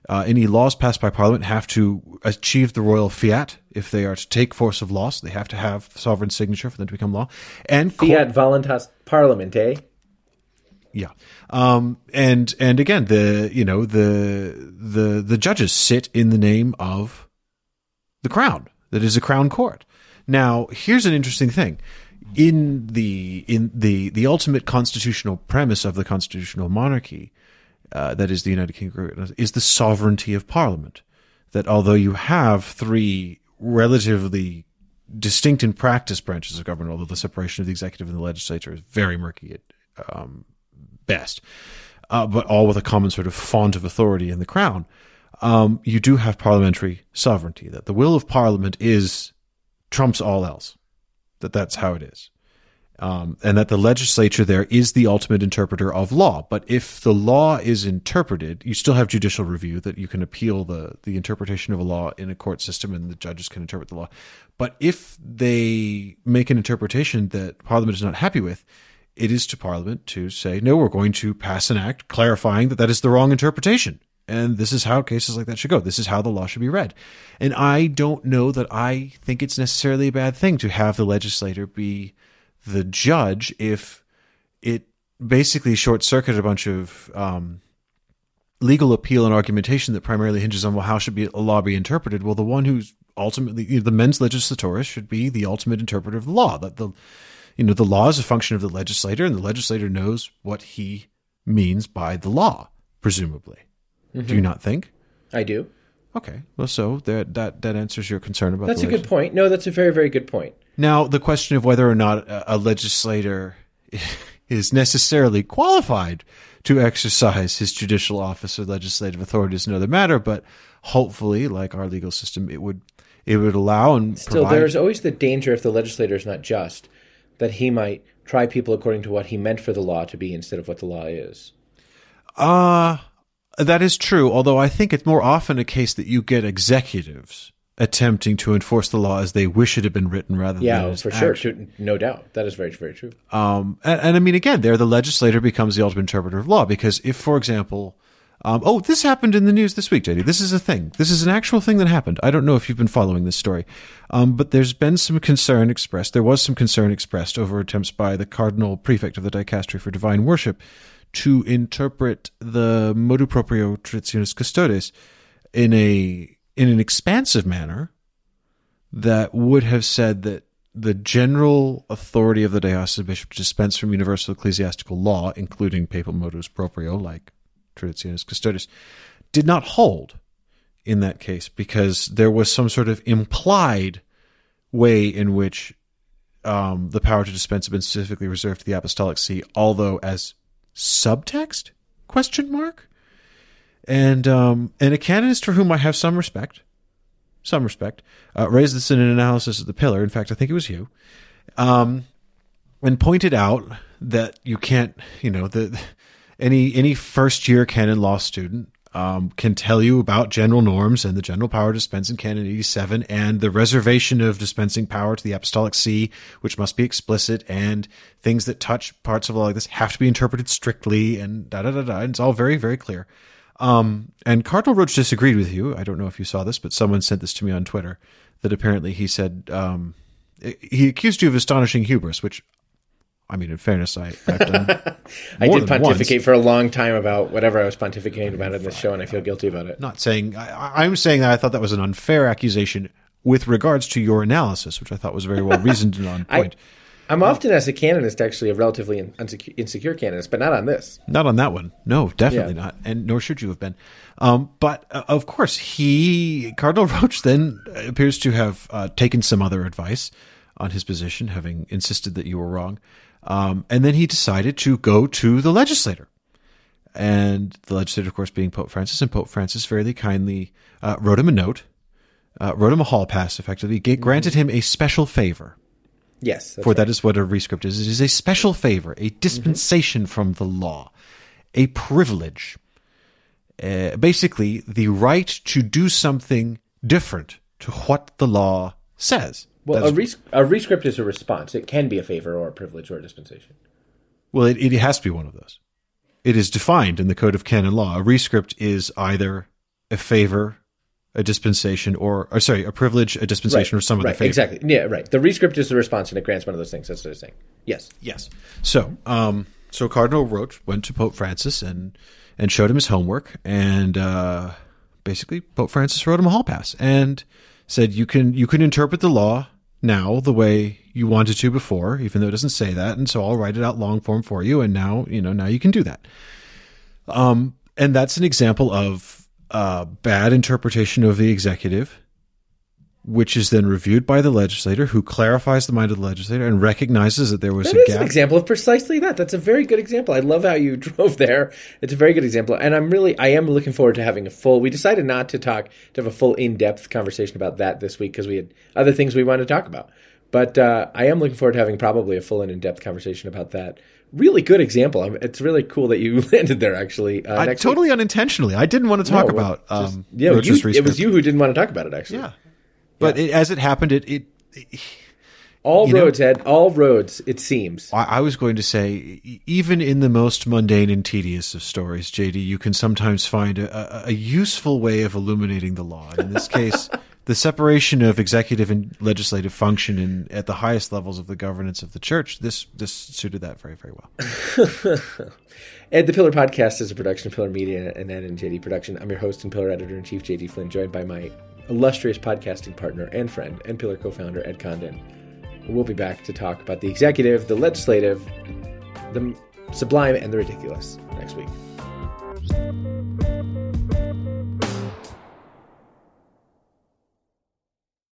Any laws passed by Parliament have to achieve the royal fiat. If they are to take force of law, so they have to have sovereign signature for them to become law. And fiat voluntas Parliament, eh? Yeah. And again, the judges sit in the name of the crown. That is a crown court. Now, here's an interesting thing. In the ultimate constitutional premise of the constitutional monarchy, that is the United Kingdom, is the sovereignty of Parliament. That although you have three relatively distinct in practice branches of government, although the separation of the executive and the legislature is very murky at best, but all with a common sort of font of authority in the crown, you do have parliamentary sovereignty, that the will of Parliament trumps all else, that's how it is. And that the legislature there is the ultimate interpreter of law. But if the law is interpreted, you still have judicial review, that you can appeal the interpretation of a law in a court system and the judges can interpret the law. But if they make an interpretation that Parliament is not happy with, it is to Parliament to say, no, we're going to pass an act clarifying that is the wrong interpretation. And this is how cases like that should go. This is how the law should be read. And I don't know that I think it's necessarily a bad thing to have the legislator be the judge, if it basically short-circuited a bunch of legal appeal and argumentation that primarily hinges on, well, how should a law be interpreted? Well, the one who's ultimately the mens legislatoris should be the ultimate interpreter of the law. That the law is a function of the legislator, and the legislator knows what he means by the law, presumably. Mm-hmm. Do you not think? I do. Okay. Well, so that answers your concern about. That's a good point. No, that's a very, very good point. Now, the question of whether or not a legislator is necessarily qualified to exercise his judicial office or legislative authority is another matter, but hopefully, like our legal system, it would allow and still provide. There's always the danger, if the legislator is not just, that he might try people according to what he meant for the law to be instead of what the law is. That is true, although I think it's more often a case that you get executives attempting to enforce the law as they wish it had been written rather than as action. Sure. No doubt. That is very, very true. And I mean, again, there the legislator becomes the ultimate interpreter of law, because if, for example, Oh, this happened in the news this week, JD. This is a thing. This is an actual thing that happened. I don't know if you've been following this story, but there's been some concern expressed. There was some concern expressed over attempts by the Cardinal Prefect of the Dicastery for Divine Worship to interpret the motu proprio Traditionis Custodes in an expansive manner that would have said that the general authority of the Diocese of Bishop to dispense from universal ecclesiastical law, including papal motus proprio, like Traditionis Custodes, did not hold in that case, because there was some sort of implied way in which the power to dispense had been specifically reserved to the Apostolic See, although as subtext? Question mark? And a canonist for whom I have some respect, raised this in an analysis of The Pillar. In fact, I think it was you, and pointed out that you can't, any first-year canon law student can tell you about general norms and the general power to dispense in Canon 87 and the reservation of dispensing power to the Apostolic See, which must be explicit, and things that touch parts of law like this have to be interpreted strictly, and da-da-da-da. It's all very, very clear. And Cardinal Roche disagreed with you. I don't know if you saw this, but someone sent this to me on Twitter, that apparently he said he accused you of astonishing hubris, which, I mean, in fairness, I've done I did pontificate once for a long time about whatever I was pontificating about in this show, and I feel guilty about it. I'm saying that I thought that was an unfair accusation with regards to your analysis, which I thought was very well reasoned and on point. I'm often, as a canonist, actually a relatively insecure canonist, but not on this. Not on that one. No, definitely not, and nor should you have been. But of course, Cardinal Roche then appears to have taken some other advice on his position, having insisted that you were wrong. And then he decided to go to the legislator. And the legislator, of course, being Pope Francis. And Pope Francis very kindly wrote him a note, wrote him a hall pass, effectively, granted him a special favor. Yes. For that is what a rescript is. It is a special favor, a dispensation from the law, a privilege. Basically, the right to do something different to what the law says. Well, a rescript is a response. It can be a favor or a privilege or a dispensation. Well, it has to be one of those. It is defined in the Code of Canon Law. A rescript is either a favor, a dispensation, or a privilege, a dispensation, right, or some other favor. Exactly. Yeah, right. The rescript is a response, and it grants one of those things. That's what I'm saying. Yes. Yes. So, so Cardinal Roche went to Pope Francis and showed him his homework, and basically Pope Francis wrote him a hall pass and said, you can interpret the law now the way you wanted to before, even though it doesn't say that, and so I'll write it out long form for you, and now you can do that. And that's an example of bad interpretation of the executive, which is then reviewed by the legislator, who clarifies the mind of the legislator and recognizes that there was a gap. That is an example of precisely that. That's a very good example. I love how you drove there. It's a very good example. And I am looking forward to having we decided not to have a full in-depth conversation about that this week because we had other things we wanted to talk about. But I am looking forward to having probably a full and in-depth conversation about that. Really good example. It's really cool that you landed there, actually. Totally unintentionally. I didn't want to talk about it was you who didn't want to talk about it, actually. Yeah. But as it happened, all roads, it seems. I was going to say, even in the most mundane and tedious of stories, JD, you can sometimes find a useful way of illuminating the law. And in this case, the separation of executive and legislative function at the highest levels of the governance of the church, this suited that very, very well. Ed, the Pillar Podcast is a production of Pillar Media and Ed and JD Production. I'm your host and Pillar Editor-in-Chief, JD Flynn, joined by my illustrious podcasting partner and friend and Pillar co-founder Ed Condon. We'll be back to talk about the executive, the legislative, the sublime, and the ridiculous next week.